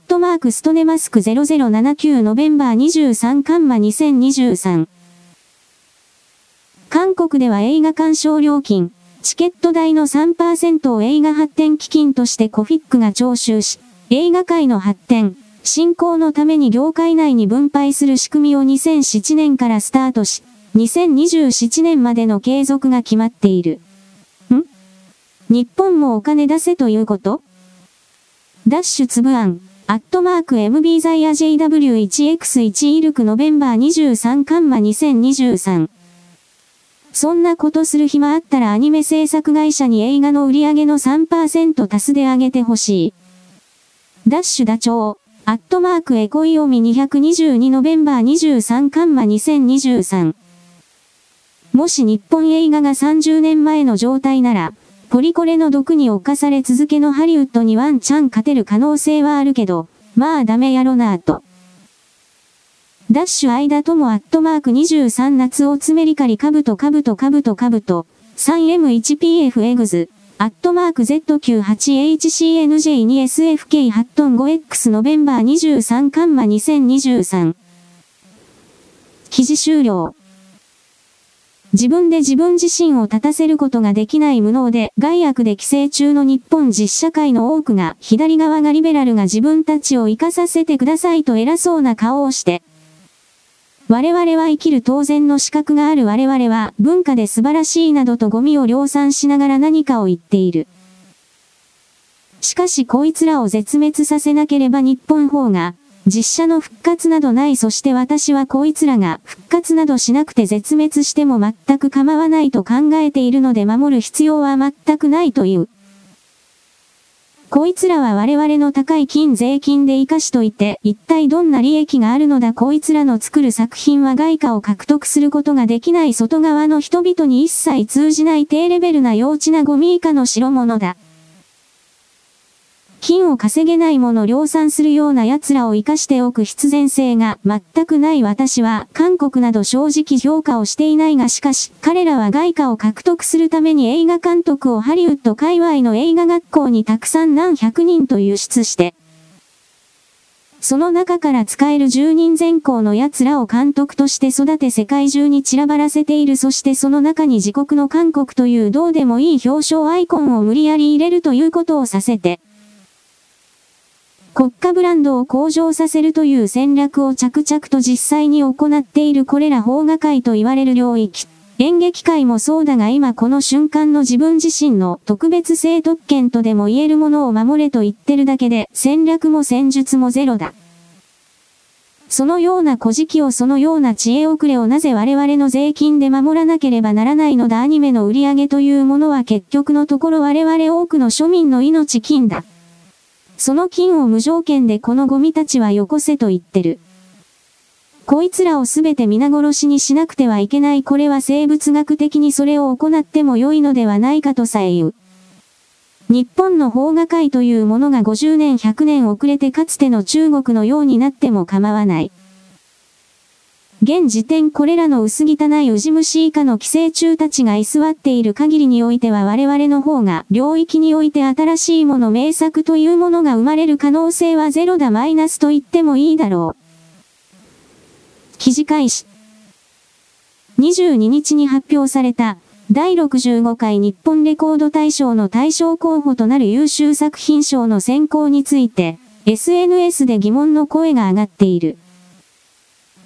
トネマスク0079ノベンバー23カンマ2023。韓国では映画鑑賞料金、チケット代の 3% を映画発展基金としてコフィックが徴収し、映画界の発展、振興のために業界内に分配する仕組みを2007年からスタートし、2027年までの継続が決まっている。日本もお金出せということ？ダッシュつぶあん、MB ザイア JW1X1 イルクノベンバー23カンマ2023。そんなことする暇あったらアニメ制作会社に映画の売り上げの 3% 足すで上げてほしい。ダッシュダチョウ、エコイオミ222ノベンバー23カンマ2023。もし日本映画が30年前の状態なら、ポリコレの毒に侵され続けのハリウッドにワンチャン勝てる可能性はあるけど、まあダメやろなぁと。ダッシュ間とも@23夏おつめりかりかぶとかぶとかぶとかぶと 3M1PF エグズ@Z98HCNJ2SFK ハットン 5X ノベンバー23カンマ2023記事終了。自分で自分自身を立たせることができない無能で害悪で寄生中の日本実社会の多くが左側がリベラルが自分たちを生かさせてくださいと偉そうな顔をして我々は生きる当然の資格がある我々は文化で素晴らしいなどとゴミを量産しながら何かを言っている。しかしこいつらを絶滅させなければ日本法が実写の復活などない。そして私はこいつらが復活などしなくて絶滅しても全く構わないと考えているので守る必要は全くないという。こいつらは我々の高い金税金で生かしといて一体どんな利益があるのだ。こいつらの作る作品は外貨を獲得することができない外側の人々に一切通じない低レベルな幼稚なゴミ以下の代物だ。金を稼げないもの量産するような奴らを生かしておく必然性が全くない。私は韓国など正直評価をしていないがしかし彼らは外貨を獲得するために映画監督をハリウッド界隈の映画学校にたくさん何百人と輸出してその中から使える10人前後の奴らを監督として育て世界中に散らばらせている。そしてその中に自国の韓国というどうでもいい表彰アイコンを無理やり入れるということをさせて国家ブランドを向上させるという戦略を着々と実際に行っている。これら邦画界と言われる領域、演劇界もそうだが今この瞬間の自分自身の特別性特権とでも言えるものを守れと言ってるだけで戦略も戦術もゼロだ。そのような小食をそのような知恵遅れをなぜ我々の税金で守らなければならないのだ。アニメの売り上げというものは結局のところ我々多くの庶民の命金だ。その金を無条件でこのゴミたちはよこせと言ってる。こいつらをすべて皆殺しにしなくてはいけない。これは生物学的にそれを行っても良いのではないかとさえ言う。日本の邦画界というものが50年100年遅れてかつての中国のようになっても構わない。現時点これらの薄汚いウジ虫以下の寄生虫たちが居座っている限りにおいては我々の方が領域において新しいもの名作というものが生まれる可能性はゼロだ。マイナスと言ってもいいだろう。記事開始。22日に発表された第65回日本レコード大賞の大賞候補となる優秀作品賞の選考について SNS で疑問の声が上がっている。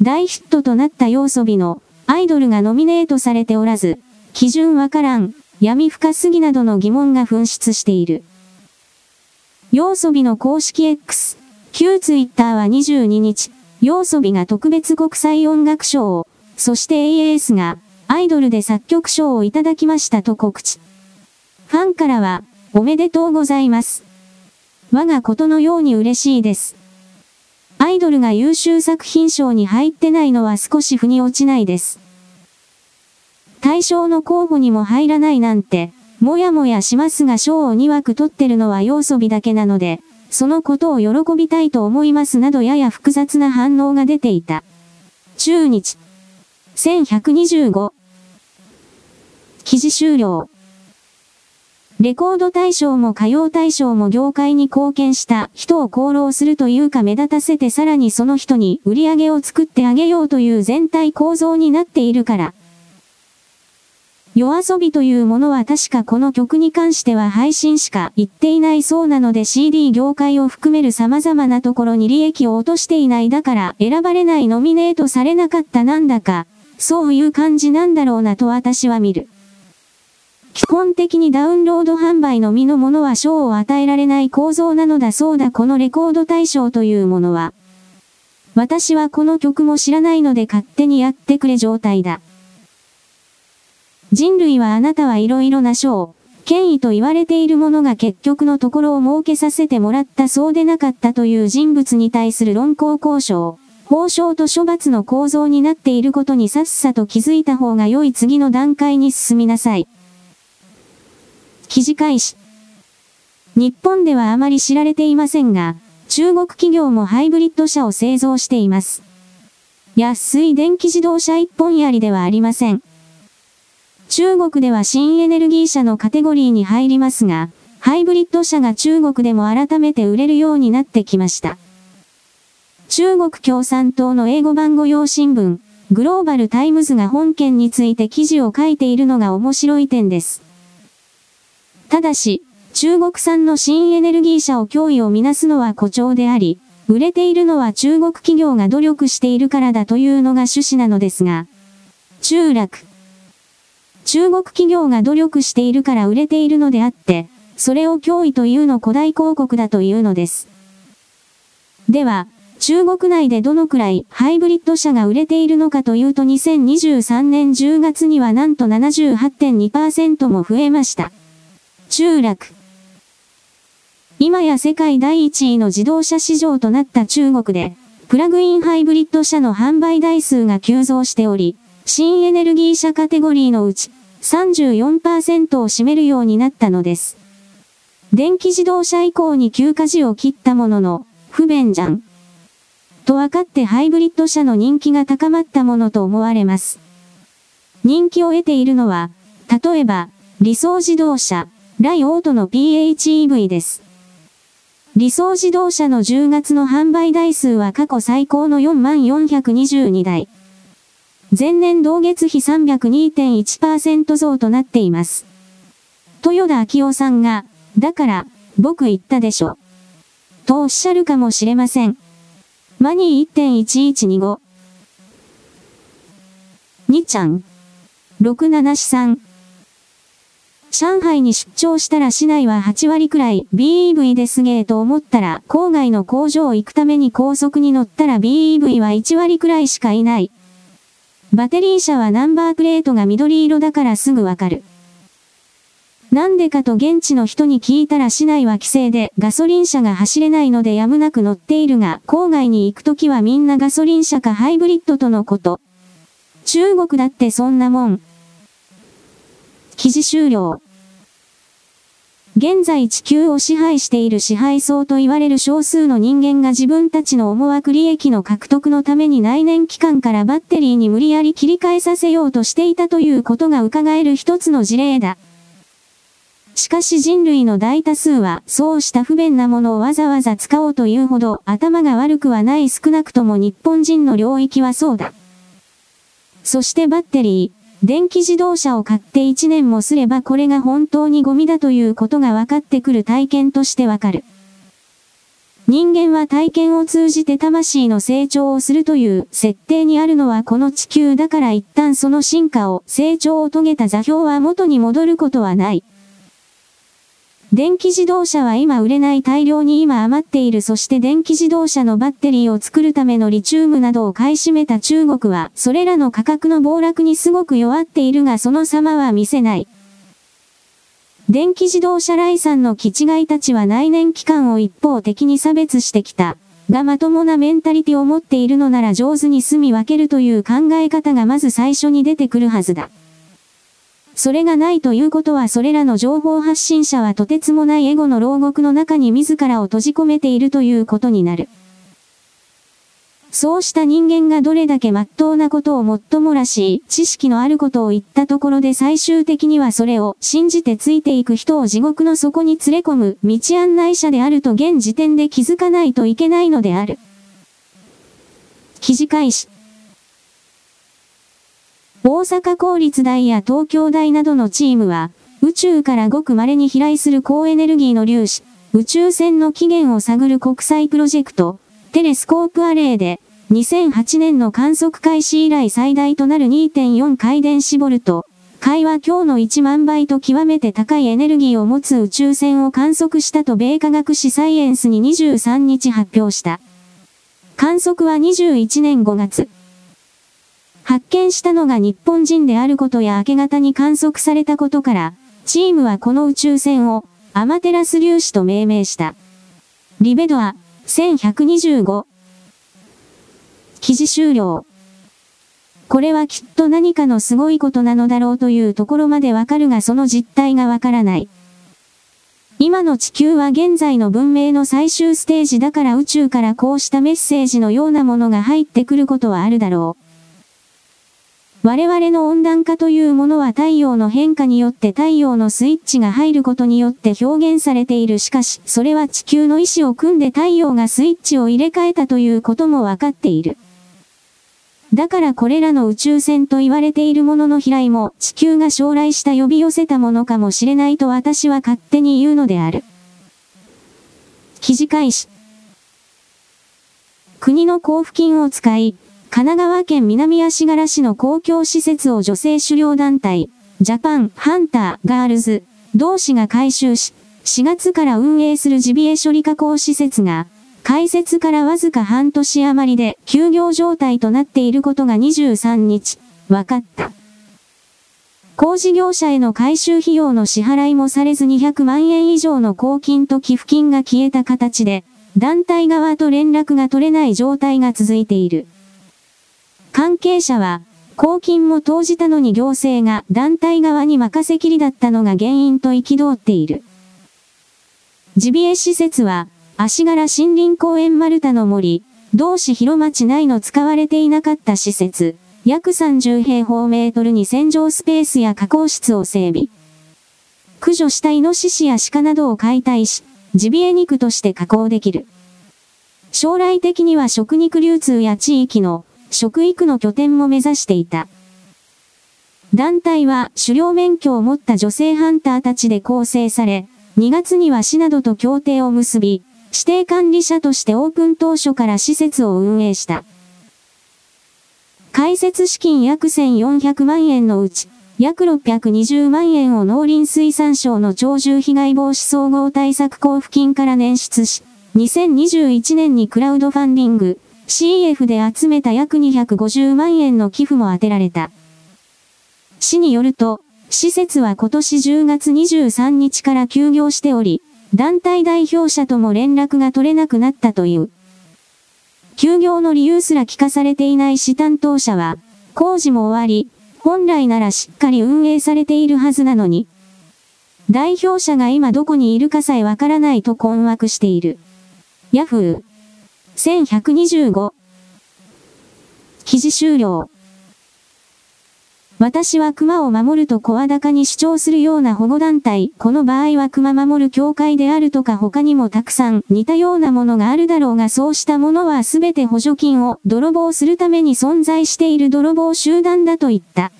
大ヒットとなったYOASOBIのアイドルがノミネートされておらず、基準わからん、闇深すぎなどの疑問が噴出している。YOASOBIの公式 X、旧 Twitter は22日、YOASOBIが特別国際音楽賞を、そして AAS がアイドルで作曲賞をいただきましたと告知。ファンからは、おめでとうございます。我がことのように嬉しいです。アイドルが優秀作品賞に入ってないのは少し腑に落ちないです。大賞の候補にも入らないなんて、もやもやしますが賞を2枠取ってるのはYOASOBIだけなので、そのことを喜びたいと思いますなどやや複雑な反応が出ていた。中日。1125。記事終了。レコード大賞も歌謡大賞も業界に貢献した人を功労するというか目立たせてさらにその人に売り上げを作ってあげようという全体構造になっているから。YOASOBIというものは確かこの曲に関しては配信しか言っていないそうなので CD 業界を含める様々なところに利益を落としていない。だから選ばれないノミネートされなかったなんだか、そういう感じなんだろうなと私は見る。基本的にダウンロード販売のみのものは賞を与えられない構造なのだそうだ。このレコード大賞というものは。私はこの曲も知らないので勝手にやってくれ状態だ。人類はあなたはいろいろな賞、権威と言われているものが結局のところを設けさせてもらったそうでなかったという人物に対する論考交渉。報奨と処罰の構造になっていることにさっさと気づいた方が良い。次の段階に進みなさい。記事開始。日本ではあまり知られていませんが、中国企業もハイブリッド車を製造しています。安い電気自動車一本やりではありません。中国では新エネルギー車のカテゴリーに入りますが、ハイブリッド車が中国でも改めて売れるようになってきました。中国共産党の英語版御用新聞、グローバルタイムズが本件について記事を書いているのが面白い点です。ただし、中国産の新エネルギー車を脅威をみなすのは誇張であり、売れているのは中国企業が努力しているからだというのが趣旨なのですが、中略。中国企業が努力しているから売れているのであって、それを脅威というの古代広告だというのです。では、中国内でどのくらいハイブリッド車が売れているのかというと2023年10月にはなんと 78.2% も増えました。中略。今や世界第1位の自動車市場となった中国で、プラグインハイブリッド車の販売台数が急増しており、新エネルギー車カテゴリーのうち 34% を占めるようになったのです。電気自動車以降に急舵を切ったものの、不便じゃん。と分かってハイブリッド車の人気が高まったものと思われます。人気を得ているのは、例えば、理想自動車、ライオートの PHEV です。理想自動車の10月の販売台数は過去最高の 44,422 台。前年同月比 302.1% 増となっています。豊田章男さんが、だから、僕言ったでしょ。とおっしゃるかもしれません。マニー 1.1125。にちゃん。67市さん。上海に出張したら市内は8割くらい BEV ですげーと思ったら郊外の工場行くために高速に乗ったら BEV は1割くらいしかいない。バテリー車はナンバープレートが緑色だからすぐわかる。なんでかと現地の人に聞いたら市内は規制でガソリン車が走れないのでやむなく乗っているが郊外に行くときはみんなガソリン車かハイブリッドとのこと。中国だってそんなもん。記事終了。現在地球を支配している支配層と言われる少数の人間が自分たちの思惑利益の獲得のために内燃機関からバッテリーに無理やり切り替えさせようとしていたということが伺える一つの事例だ。しかし人類の大多数はそうした不便なものをわざわざ使おうというほど頭が悪くはない。少なくとも日本人の領域はそうだ。そしてバッテリー。電気自動車を買って1年もすればこれが本当にゴミだということが分かってくる体験としてわかる。人間は体験を通じて魂の成長をするという設定にあるのはこの地球だから一旦その進化を成長を遂げた座標は元に戻ることはない。電気自動車は今売れない大量に今余っている。そして電気自動車のバッテリーを作るためのリチウムなどを買い占めた中国はそれらの価格の暴落にすごく弱っているがその様は見せない。電気自動車来産の気違いたちは内燃機関を一方的に差別してきた。がまともなメンタリティを持っているのなら上手に住み分けるという考え方がまず最初に出てくるはずだ。それがないということはそれらの情報発信者はとてつもないエゴの牢獄の中に自らを閉じ込めているということになる。そうした人間がどれだけ真っ当なことをもっともらしい知識のあることを言ったところで最終的にはそれを信じてついていく人を地獄の底に連れ込む道案内者であると現時点で気づかないといけないのである。記事開始。大阪公立大や東京大などのチームは、宇宙からごく稀に飛来する高エネルギーの粒子、宇宙船の起源を探る国際プロジェクト、テレスコープアレイで、2008年の観測開始以来最大となる 2.4 回電子ボルト、回は今日の1万倍と極めて高いエネルギーを持つ宇宙船を観測したと米科学誌サイエンスに23日発表した。観測は21年5月。発見したのが日本人であることや明け方に観測されたことから、チームはこの宇宙船をアマテラス粒子と命名した。リベドア、1125。記事終了。これはきっと何かのすごいことなのだろうというところまでわかるがその実態がわからない。今の地球は現在の文明の最終ステージだから宇宙からこうしたメッセージのようなものが入ってくることはあるだろう。我々の温暖化というものは太陽の変化によって太陽のスイッチが入ることによって表現されている。しかし、それは地球の意志を組んで太陽がスイッチを入れ替えたということもわかっている。だからこれらの宇宙船と言われているものの飛来も地球が将来した呼び寄せたものかもしれないと私は勝手に言うのである。記事開始。国の交付金を使い、神奈川県南足柄市の公共施設を女性狩猟団体、ジャパンハンターガールズ同士が改修し、4月から運営するジビエ処理加工施設が、開設からわずか半年余りで休業状態となっていることが23日、分かった。工事業者への改修費用の支払いもされず200万円以上の公金と寄付金が消えた形で、団体側と連絡が取れない状態が続いている。関係者は、公金も投じたのに行政が団体側に任せきりだったのが原因と憤っている。ジビエ施設は、足柄森林公園丸太の森、同市広町内の使われていなかった施設、約30平方メートルに洗浄スペースや加工室を整備。駆除したイノシシやシカなどを解体し、ジビエ肉として加工できる。将来的には食肉流通や地域の食育の拠点も目指していた。団体は狩猟免許を持った女性ハンターたちで構成され、2月には市などと協定を結び、指定管理者としてオープン当初から施設を運営した。開設資金約1400万円のうち、約620万円を農林水産省の鳥獣被害防止総合対策交付金から捻出し、2021年にクラウドファンディング、CF で集めた約250万円の寄付も充てられた。市によると、施設は今年10月23日から休業しており、団体代表者とも連絡が取れなくなったという。休業の理由すら聞かされていない市担当者は、工事も終わり、本来ならしっかり運営されているはずなのに。代表者が今どこにいるかさえわからないと困惑している。ヤフー1125。記事終了。私は熊を守ると声高に主張するような保護団体、この場合は熊守る協会であるとか他にもたくさん似たようなものがあるだろうが、そうしたものはすべて補助金を泥棒するために存在している泥棒集団だと言った。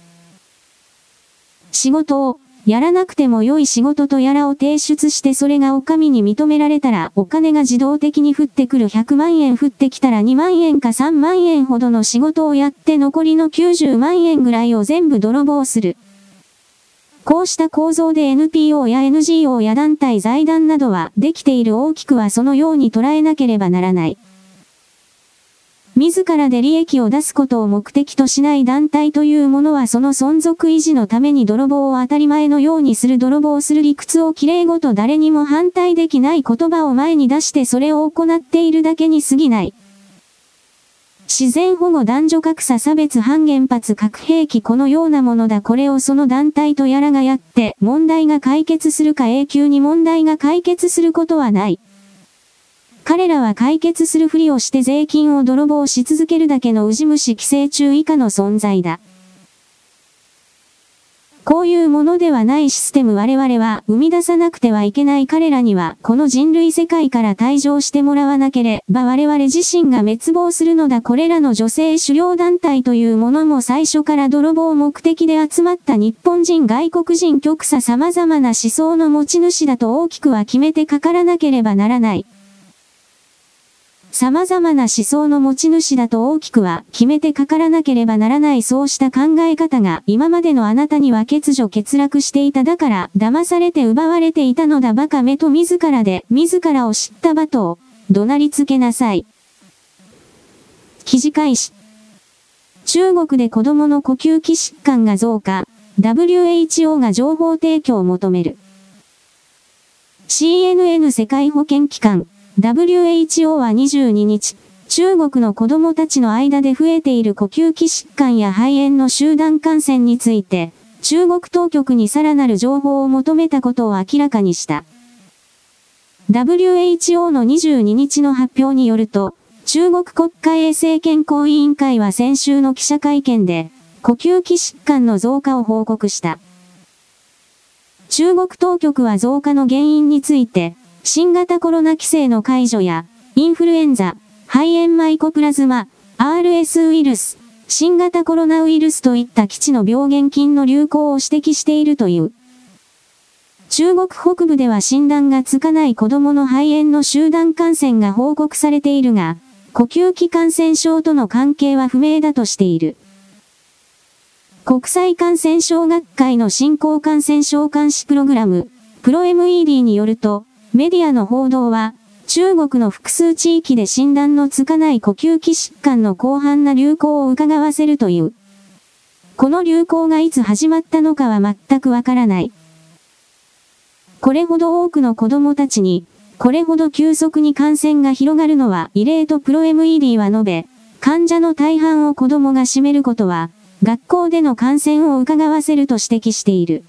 仕事を、やらなくても良い仕事とやらを提出してそれがお上に認められたらお金が自動的に降ってくる。100万円降ってきたら2万円か3万円ほどの仕事をやって残りの90万円ぐらいを全部泥棒する。こうした構造で NPO や NGO や団体財団などはできている。大きくはそのように捉えなければならない。自らで利益を出すことを目的としない団体というものはその存続維持のために泥棒を当たり前のようにする。泥棒する理屈をきれいごと誰にも反対できない言葉を前に出してそれを行っているだけに過ぎない。自然保護、男女格差、差別、反原発、核兵器、このようなものだ。これをその団体とやらがやって問題が解決するか。永久に問題が解決することはない。彼らは解決するふりをして税金を泥棒し続けるだけのウジ虫、寄生虫以下の存在だ。こういうものではないシステム我々は生み出さなくてはいけない。彼らにはこの人類世界から退場してもらわなければ我々自身が滅亡するのだ。これらの女性狩猟団体というものも最初から泥棒目的で集まった日本人外国人極左様々な思想の持ち主だと大きくは決めてかからなければならない。様々な思想の持ち主だと大きくは決めてかからなければならない。そうした考え方が今までのあなたには欠如欠落していた。だから騙されて奪われていたのだ。バカめと自らで自らを知った罵倒、怒鳴りつけなさい。記事開始。中国で子供の呼吸器疾患が増加、WHO が情報提供を求める。CNN 世界保健機関。WHO は22日、中国の子供たちの間で増えている呼吸器疾患や肺炎の集団感染について、中国当局にさらなる情報を求めたことを明らかにした。WHO の22日の発表によると、中国国家衛生健康委員会は先週の記者会見で、呼吸器疾患の増加を報告した。中国当局は増加の原因について、新型コロナ規制の解除や、インフルエンザ、肺炎マイコプラズマ、RS ウイルス、新型コロナウイルスといった基地の病原菌の流行を指摘しているという。中国北部では診断がつかない子供の肺炎の集団感染が報告されているが、呼吸器感染症との関係は不明だとしている。国際感染症学会の新興感染症監視プログラム、PRO-MED によると、メディアの報道は、中国の複数地域で診断のつかない呼吸器疾患の広範な流行を伺わせるという。この流行がいつ始まったのかは全くわからない。これほど多くの子供たちに、これほど急速に感染が広がるのは異例とPRO-MEDは述べ、患者の大半を子供が占めることは、学校での感染を伺わせると指摘している。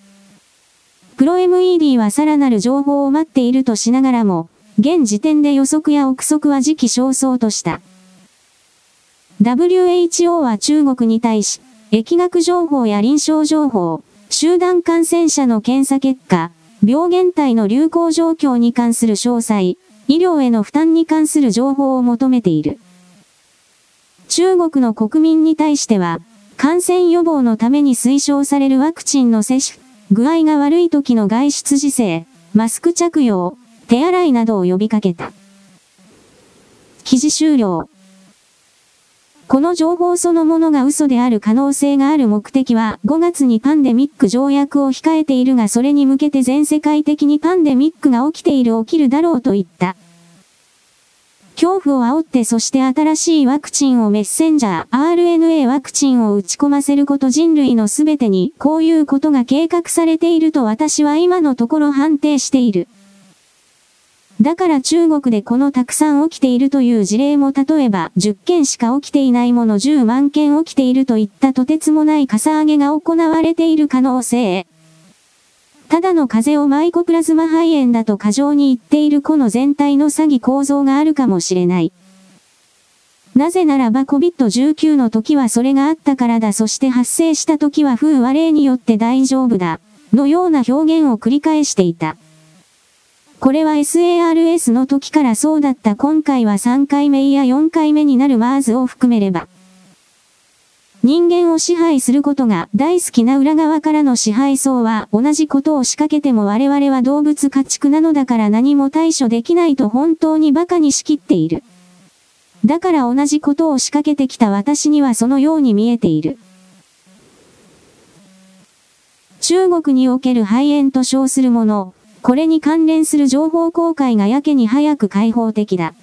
PRO-MEDはさらなる情報を待っているとしながらも、現時点で予測や憶測は時期尚早とした。WHO は中国に対し、疫学情報や臨床情報、集団感染者の検査結果、病原体の流行状況に関する詳細、医療への負担に関する情報を求めている。中国の国民に対しては、感染予防のために推奨されるワクチンの接種、具合が悪い時の外出自制、マスク着用、手洗いなどを呼びかけた。記事終了。この情報そのものが嘘である可能性がある目的は5月にパンデミック条約を控えているがそれに向けて全世界的にパンデミックが起きるだろうと言った。恐怖を煽ってそして新しいワクチンをメッセンジャー RNA ワクチンを打ち込ませること人類のすべてにこういうことが計画されていると私は今のところ判定している。だから中国でこのたくさん起きているという事例も例えば10件しか起きていないもの10万件起きているといったとてつもないかさ上げが行われている可能性。ただの風邪をマイコプラズマ肺炎だと過剰に言っているこの全体の詐欺構造があるかもしれない。なぜならば COVID-19 の時はそれがあったからだそして発生した時は風は例によって大丈夫だのような表現を繰り返していた。これは SARS の時からそうだった今回は3回目いや4回目になる MERS を含めれば。人間を支配することが大好きな裏側からの支配層は同じことを仕掛けても我々は動物家畜なのだから何も対処できないと本当に馬鹿にしきっている。だから同じことを仕掛けてきた私にはそのように見えている。中国における肺炎と称するもの、これに関連する情報公開がやけに早く開放的だ。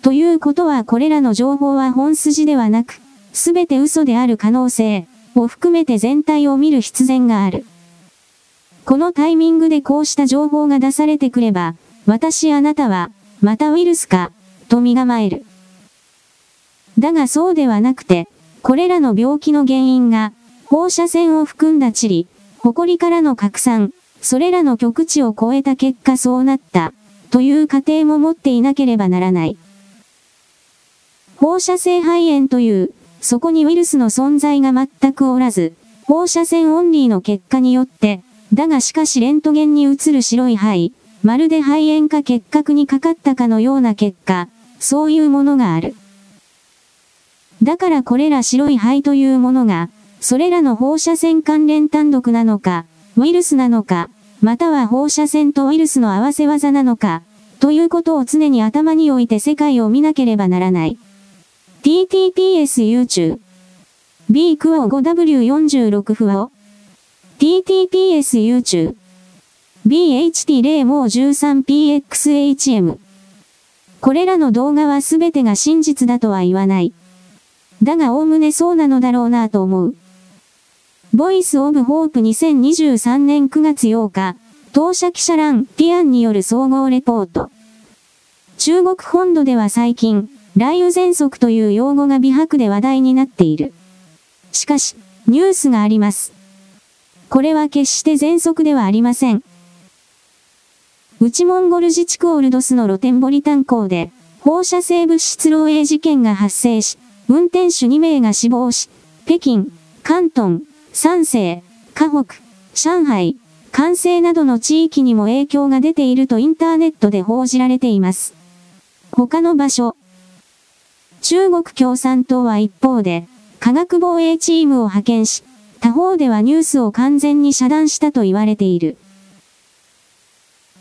ということはこれらの情報は本筋ではなく、すべて嘘である可能性を含めて全体を見る必然がある。このタイミングでこうした情報が出されてくれば、私あなたは、またウイルスか、と身構える。だがそうではなくて、これらの病気の原因が、放射線を含んだ塵、埃からの拡散、それらの極地を超えた結果そうなった、という過程も持っていなければならない。放射性肺炎という、そこにウイルスの存在が全くおらず、放射線オンリーの結果によって、だがしかしレントゲンに映る白い肺、まるで肺炎か結核にかかったかのような結果、そういうものがある。だからこれら白い肺というものが、それらの放射線関連単独なのか、ウイルスなのか、または放射線とウイルスの合わせ技なのか、ということを常に頭に置いて世界を見なければならない。TTPSYouTube.BQO5W46FUO TTPSYouTube.BHT0MO13PXHM これらの動画はすべてが真実だとは言わない。だがおおむねそうなのだろうなぁと思う。ボイス・オブ・ホープ2023年9月8日、当社記者ラン・ティアンによる総合レポート。中国本土では最近、雷雨喘息という用語が美白で話題になっている。しかし、ニュースがあります。これは決して喘息ではありません。内モンゴル自治区オルドスの露天掘り炭鉱で、放射性物質漏洩事件が発生し、運転手2名が死亡し、北京、広東、山西、河北、上海、関西などの地域にも影響が出ているとインターネットで報じられています。他の場所。中国共産党は一方で、科学防衛チームを派遣し、他方ではニュースを完全に遮断したと言われている。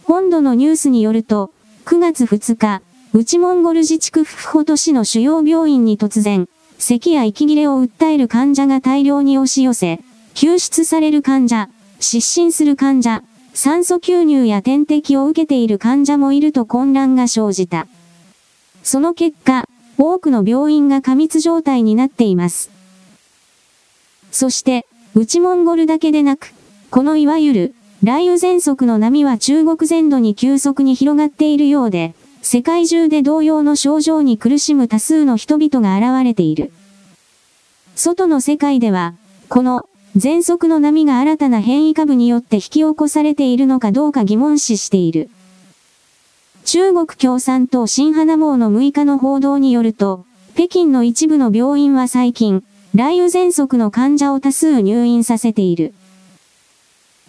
本土のニュースによると、9月2日、内モンゴル自治区フホト市の主要病院に突然、咳や息切れを訴える患者が大量に押し寄せ、救出される患者、失神する患者、酸素吸入や点滴を受けている患者もいると混乱が生じた。その結果、多くの病院が過密状態になっています。そして、内モンゴルだけでなく、このいわゆる雷雨喘息の波は中国全土に急速に広がっているようで、世界中で同様の症状に苦しむ多数の人々が現れている。外の世界では、この喘息の波が新たな変異株によって引き起こされているのかどうか疑問視している。中国共産党新華網の6日の報道によると、北京の一部の病院は最近、雷雨喘息の患者を多数入院させている。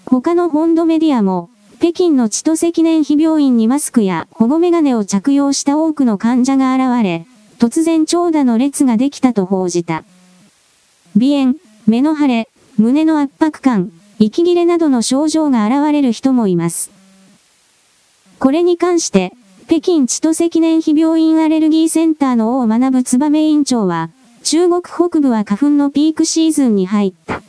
他の本土メディアも、北京の千歳記念碑病院にマスクや保護メガネを着用した多くの患者が現れ、突然長蛇の列ができたと報じた。鼻炎、目の腫れ、胸の圧迫感、息切れなどの症状が現れる人もいます。これに関して、北京千歳記念碑病院アレルギーセンターの王学燕院長は、中国北部は花粉のピークシーズンに入った。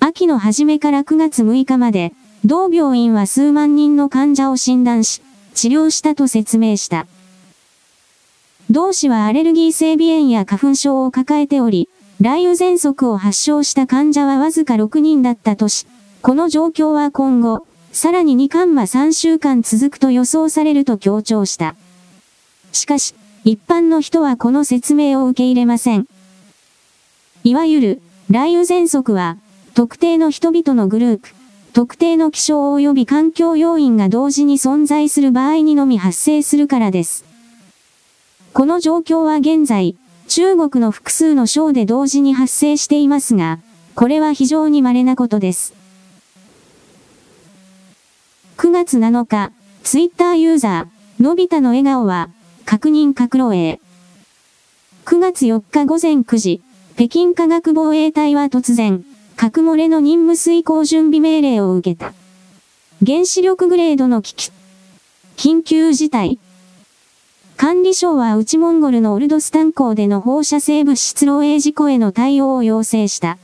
秋の初めから9月6日まで、同病院は数万人の患者を診断し、治療したと説明した。同氏はアレルギー性鼻炎や花粉症を抱えており、雷雨喘息を発症した患者はわずか6人だったとし、この状況は今後、さらに2〜3週間続くと予想されると強調した。しかし、一般の人はこの説明を受け入れません。いわゆる、雷雨喘息は、特定の人々のグループ、特定の気象及び環境要因が同時に存在する場合にのみ発生するからです。この状況は現在、中国の複数の省で同時に発生していますが、これは非常に稀なことです。9月7日、ツイッターユーザー、のび太の笑顔は、確認各漏洩。9月4日午前9時、北京科学防衛隊は突然、核漏れの任務遂行準備命令を受けた。原子力グレードの危機。緊急事態。管理省は内モンゴルのオルドス炭鉱での放射性物質漏洩事故への対応を要請した。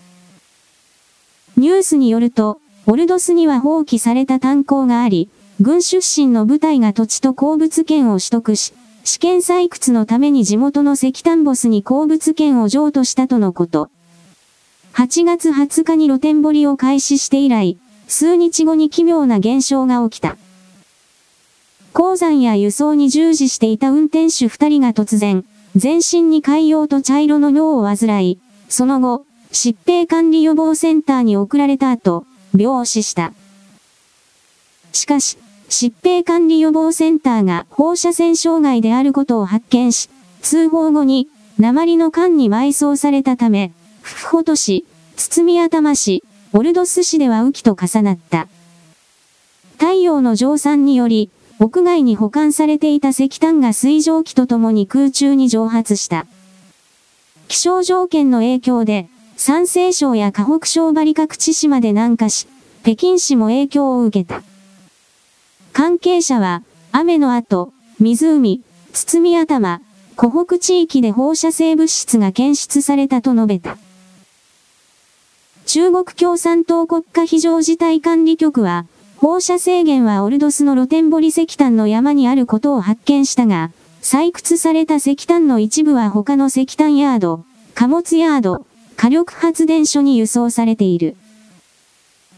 ニュースによると、オルドスには放棄された炭鉱があり、軍出身の部隊が土地と鉱物権を取得し、試験採掘のために地元の石炭ボスに鉱物権を譲渡したとのこと。8月20日に露天掘りを開始して以来、数日後に奇妙な現象が起きた。鉱山や輸送に従事していた運転手2人が突然、全身に潰瘍と茶色の尿を患い、その後、疾病管理予防センターに送られた後、病死した。しかし、疾病管理予防センターが放射線障害であることを発見し、通報後に、鉛の缶に埋葬されたため、フホト市、堤頭市、オルドス市では雨季と重なった。太陽の蒸散により、屋外に保管されていた石炭が水蒸気とともに空中に蒸発した。気象条件の影響で、山西省や河北省バリ各地市まで南下し、北京市も影響を受けた。関係者は、雨の後、湖、堤頭、湖北地域で放射性物質が検出されたと述べた。中国共産党国家非常事態管理局は、放射性源はオルドスの露天掘り石炭の山にあることを発見したが、採掘された石炭の一部は他の石炭ヤード、貨物ヤード、火力発電所に輸送されている。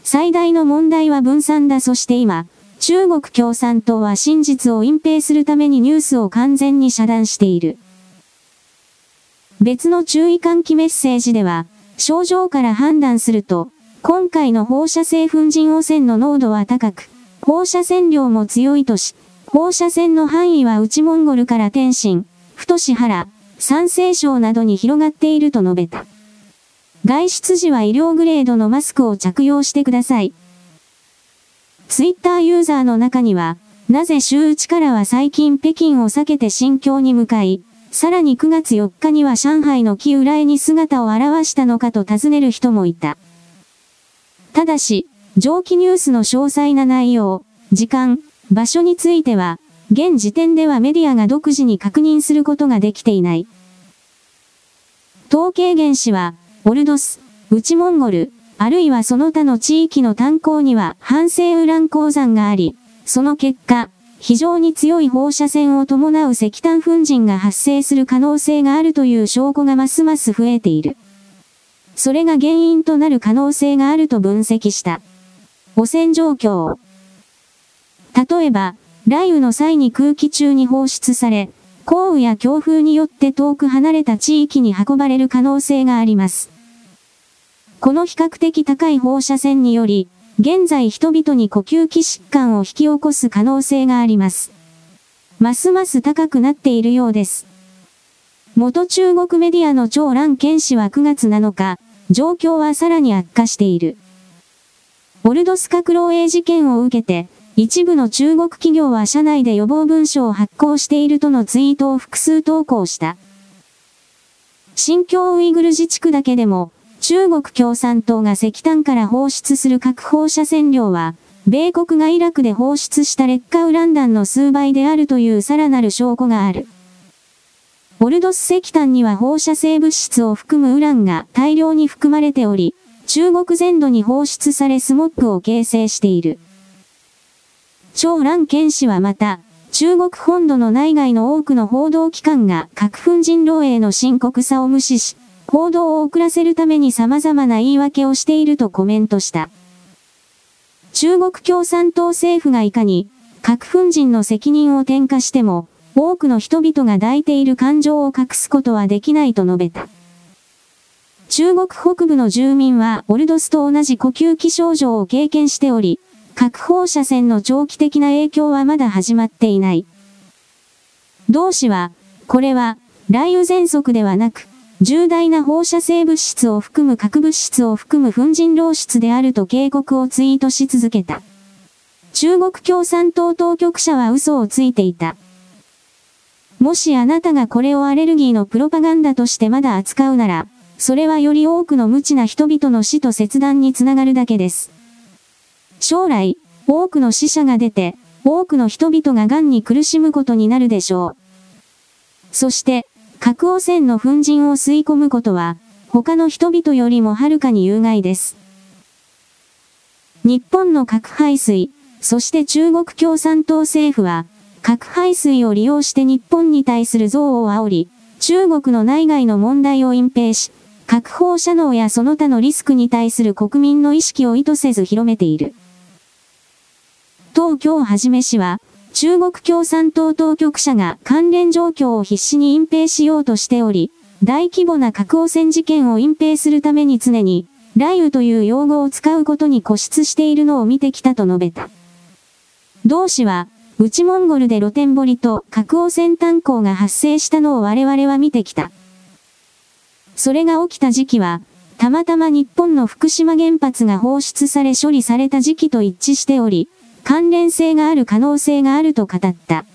最大の問題は分散だ。そして今、中国共産党は真実を隠蔽するためにニュースを完全に遮断している。別の注意喚起メッセージでは、症状から判断すると、今回の放射性粉塵汚染の濃度は高く、放射線量も強い都市。放射線の範囲は内モンゴルから天津、太子原、山西省などに広がっていると述べた。外出時は医療グレードのマスクを着用してください。ツイッターユーザーの中には、なぜ週1からは最近北京を避けて新疆に向かい、さらに9月4日には上海の木浦へに姿を現したのかと尋ねる人もいた。ただし、上記ニュースの詳細な内容、時間、場所については、現時点ではメディアが独自に確認することができていない。統計原始は、オルドス、内モンゴル、あるいはその他の地域の炭鉱には反生ウラン鉱山があり、その結果、非常に強い放射線を伴う石炭粉塵が発生する可能性があるという証拠がますます増えている。それが原因となる可能性があると分析した。汚染状況。例えば、雷雨の際に空気中に放出され、降雨や強風によって遠く離れた地域に運ばれる可能性があります。この比較的高い放射線により、現在人々に呼吸器疾患を引き起こす可能性があります。ますます高くなっているようです。元中国メディアの張蘭健氏は9月7日、状況はさらに悪化している。オルドス革漏洩事件を受けて、一部の中国企業は社内で予防文書を発行しているとのツイートを複数投稿した。新疆ウイグル自治区だけでも、中国共産党が石炭から放出する核放射線量は、米国がイラクで放出した劣化ウラン弾の数倍であるというさらなる証拠がある。オルドス石炭には放射性物質を含むウランが大量に含まれており、中国全土に放出されスモッグを形成している。張蘭健氏はまた、中国本土の内外の多くの報道機関が核粉塵漏洩の深刻さを無視し、報道を遅らせるために様々な言い訳をしているとコメントした。中国共産党政府がいかに、核粉塵の責任を転嫁しても、多くの人々が抱いている感情を隠すことはできないと述べた。中国北部の住民はオルドスと同じ呼吸器症状を経験しており、核放射線の長期的な影響はまだ始まっていない。同氏は、これは、雷雨喘息ではなく、重大な放射性物質を含む核物質を含む粉塵漏出であると警告をツイートし続けた。中国共産党当局者は嘘をついていた。もしあなたがこれをアレルギーのプロパガンダとしてまだ扱うなら、それはより多くの無知な人々の死と切断につながるだけです。将来、多くの死者が出て、多くの人々が癌に苦しむことになるでしょう。そして、核汚染の粉塵を吸い込むことは、他の人々よりもはるかに有害です。日本の核廃水、そして中国共産党政府は、核廃水を利用して日本に対する憎悪を煽り、中国の内外の問題を隠蔽し、核放射能やその他のリスクに対する国民の意識を意図せず広めている。唐強元氏は、中国共産党当局者が関連状況を必死に隠蔽しようとしており、大規模な核汚染事件を隠蔽するために常に、雷雨という用語を使うことに固執しているのを見てきたと述べた。同氏は、内モンゴルで露天掘りと核汚染炭鉱が発生したのを我々は見てきた。それが起きた時期は、たまたま日本の福島原発が放出され処理された時期と一致しており、関連性がある可能性があると語った。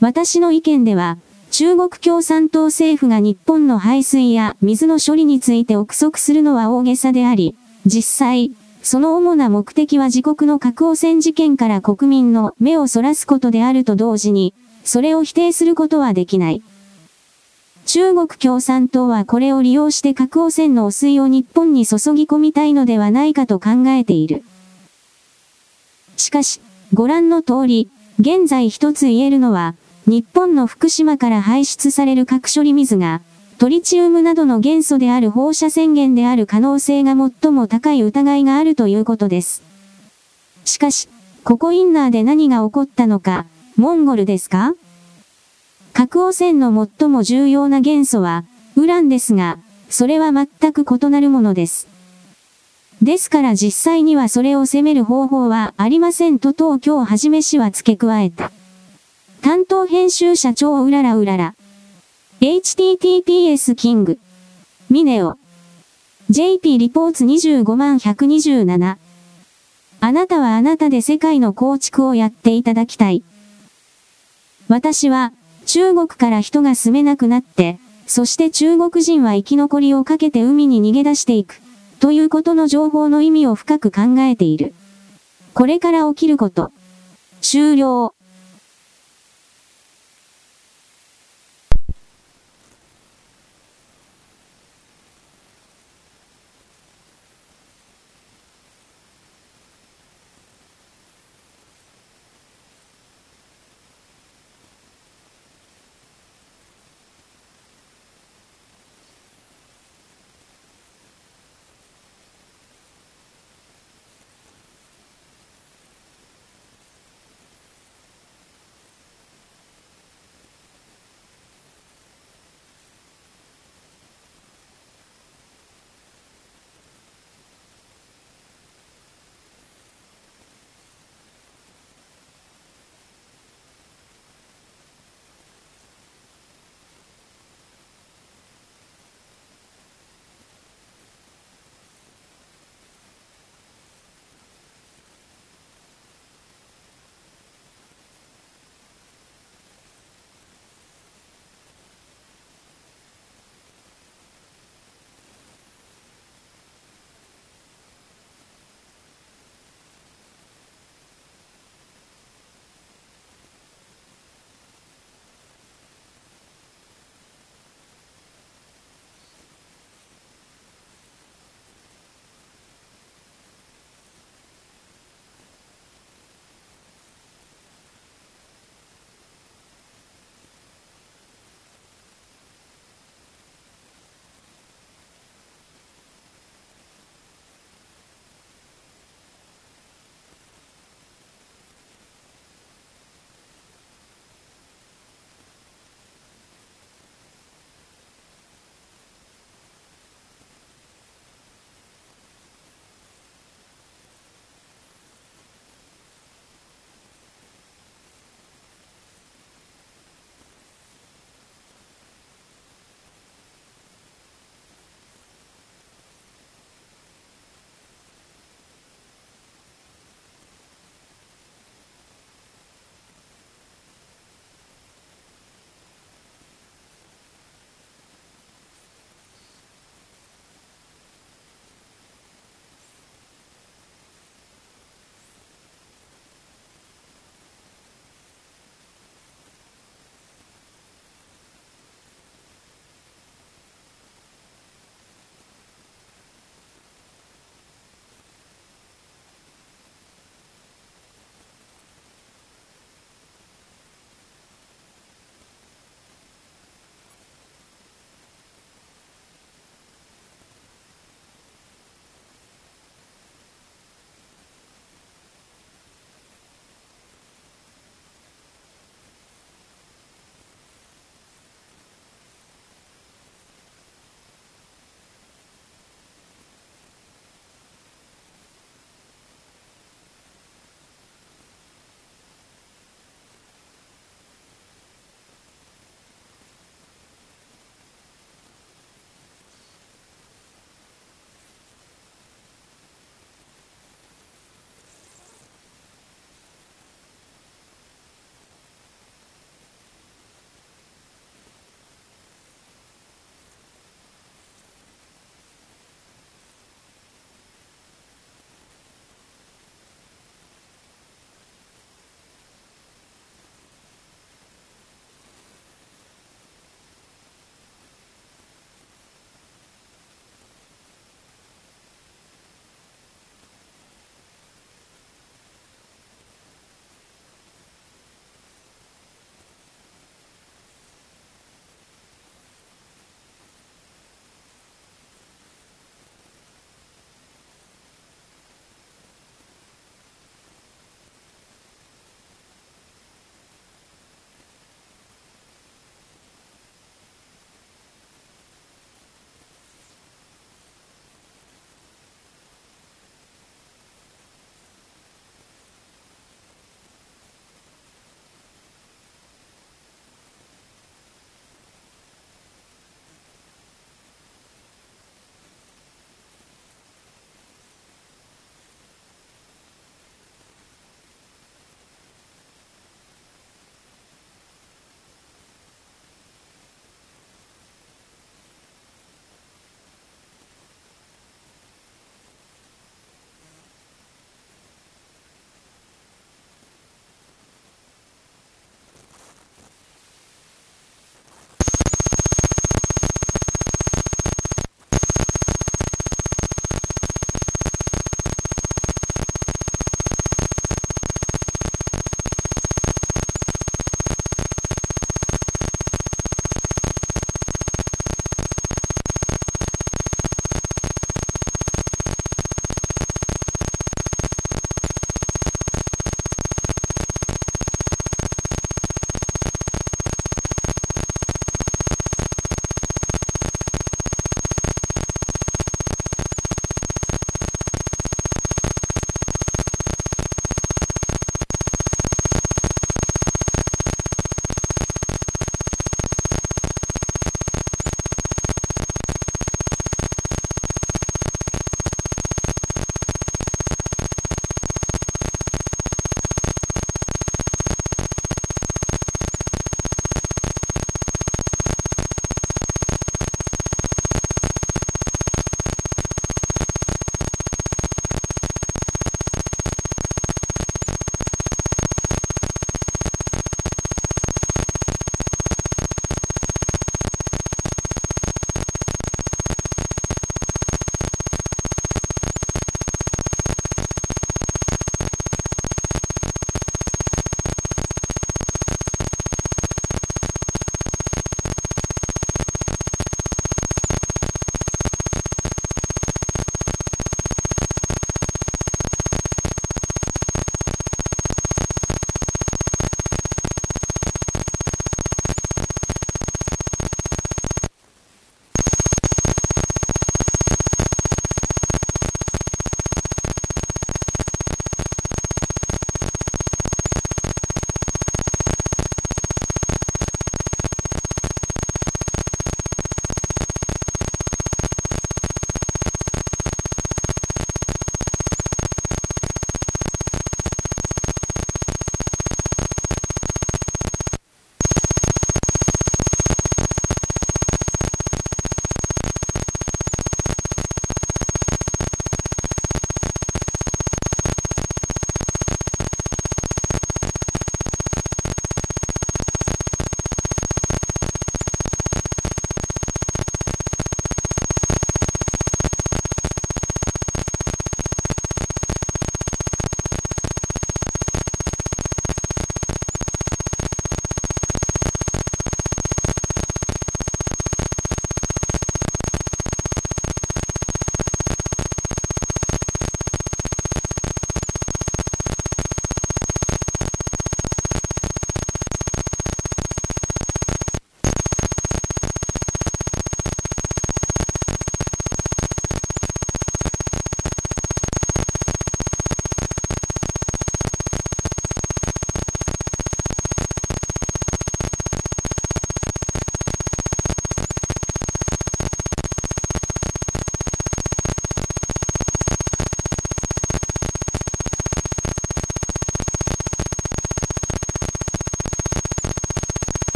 私の意見では、中国共産党政府が日本の排水や水の処理について憶測するのは大げさであり、実際、その主な目的は自国の核汚染事件から国民の目をそらすことであると同時に、それを否定することはできない。中国共産党はこれを利用して核汚染の汚水を日本に注ぎ込みたいのではないかと考えている。しかし、ご覧の通り、現在一つ言えるのは、日本の福島から排出される核処理水が、トリチウムなどの元素である放射線源である可能性が最も高い疑いがあるということです。しかし、ここインナーで何が起こったのか、モンゴルですか？核汚染の最も重要な元素は、ウランですが、それは全く異なるものです。ですから実際にはそれを責める方法はありませんと東京はじめ氏は付け加えた。担当編集社長うららうらら。https キング。ミネオ。JP リポーツ25127。あなたはあなたで世界の構築をやっていただきたい。私は中国から人が住めなくなって、そして中国人は生き残りをかけて海に逃げ出していく。ということの情報の意味を深く考えている。これから起きること。終了。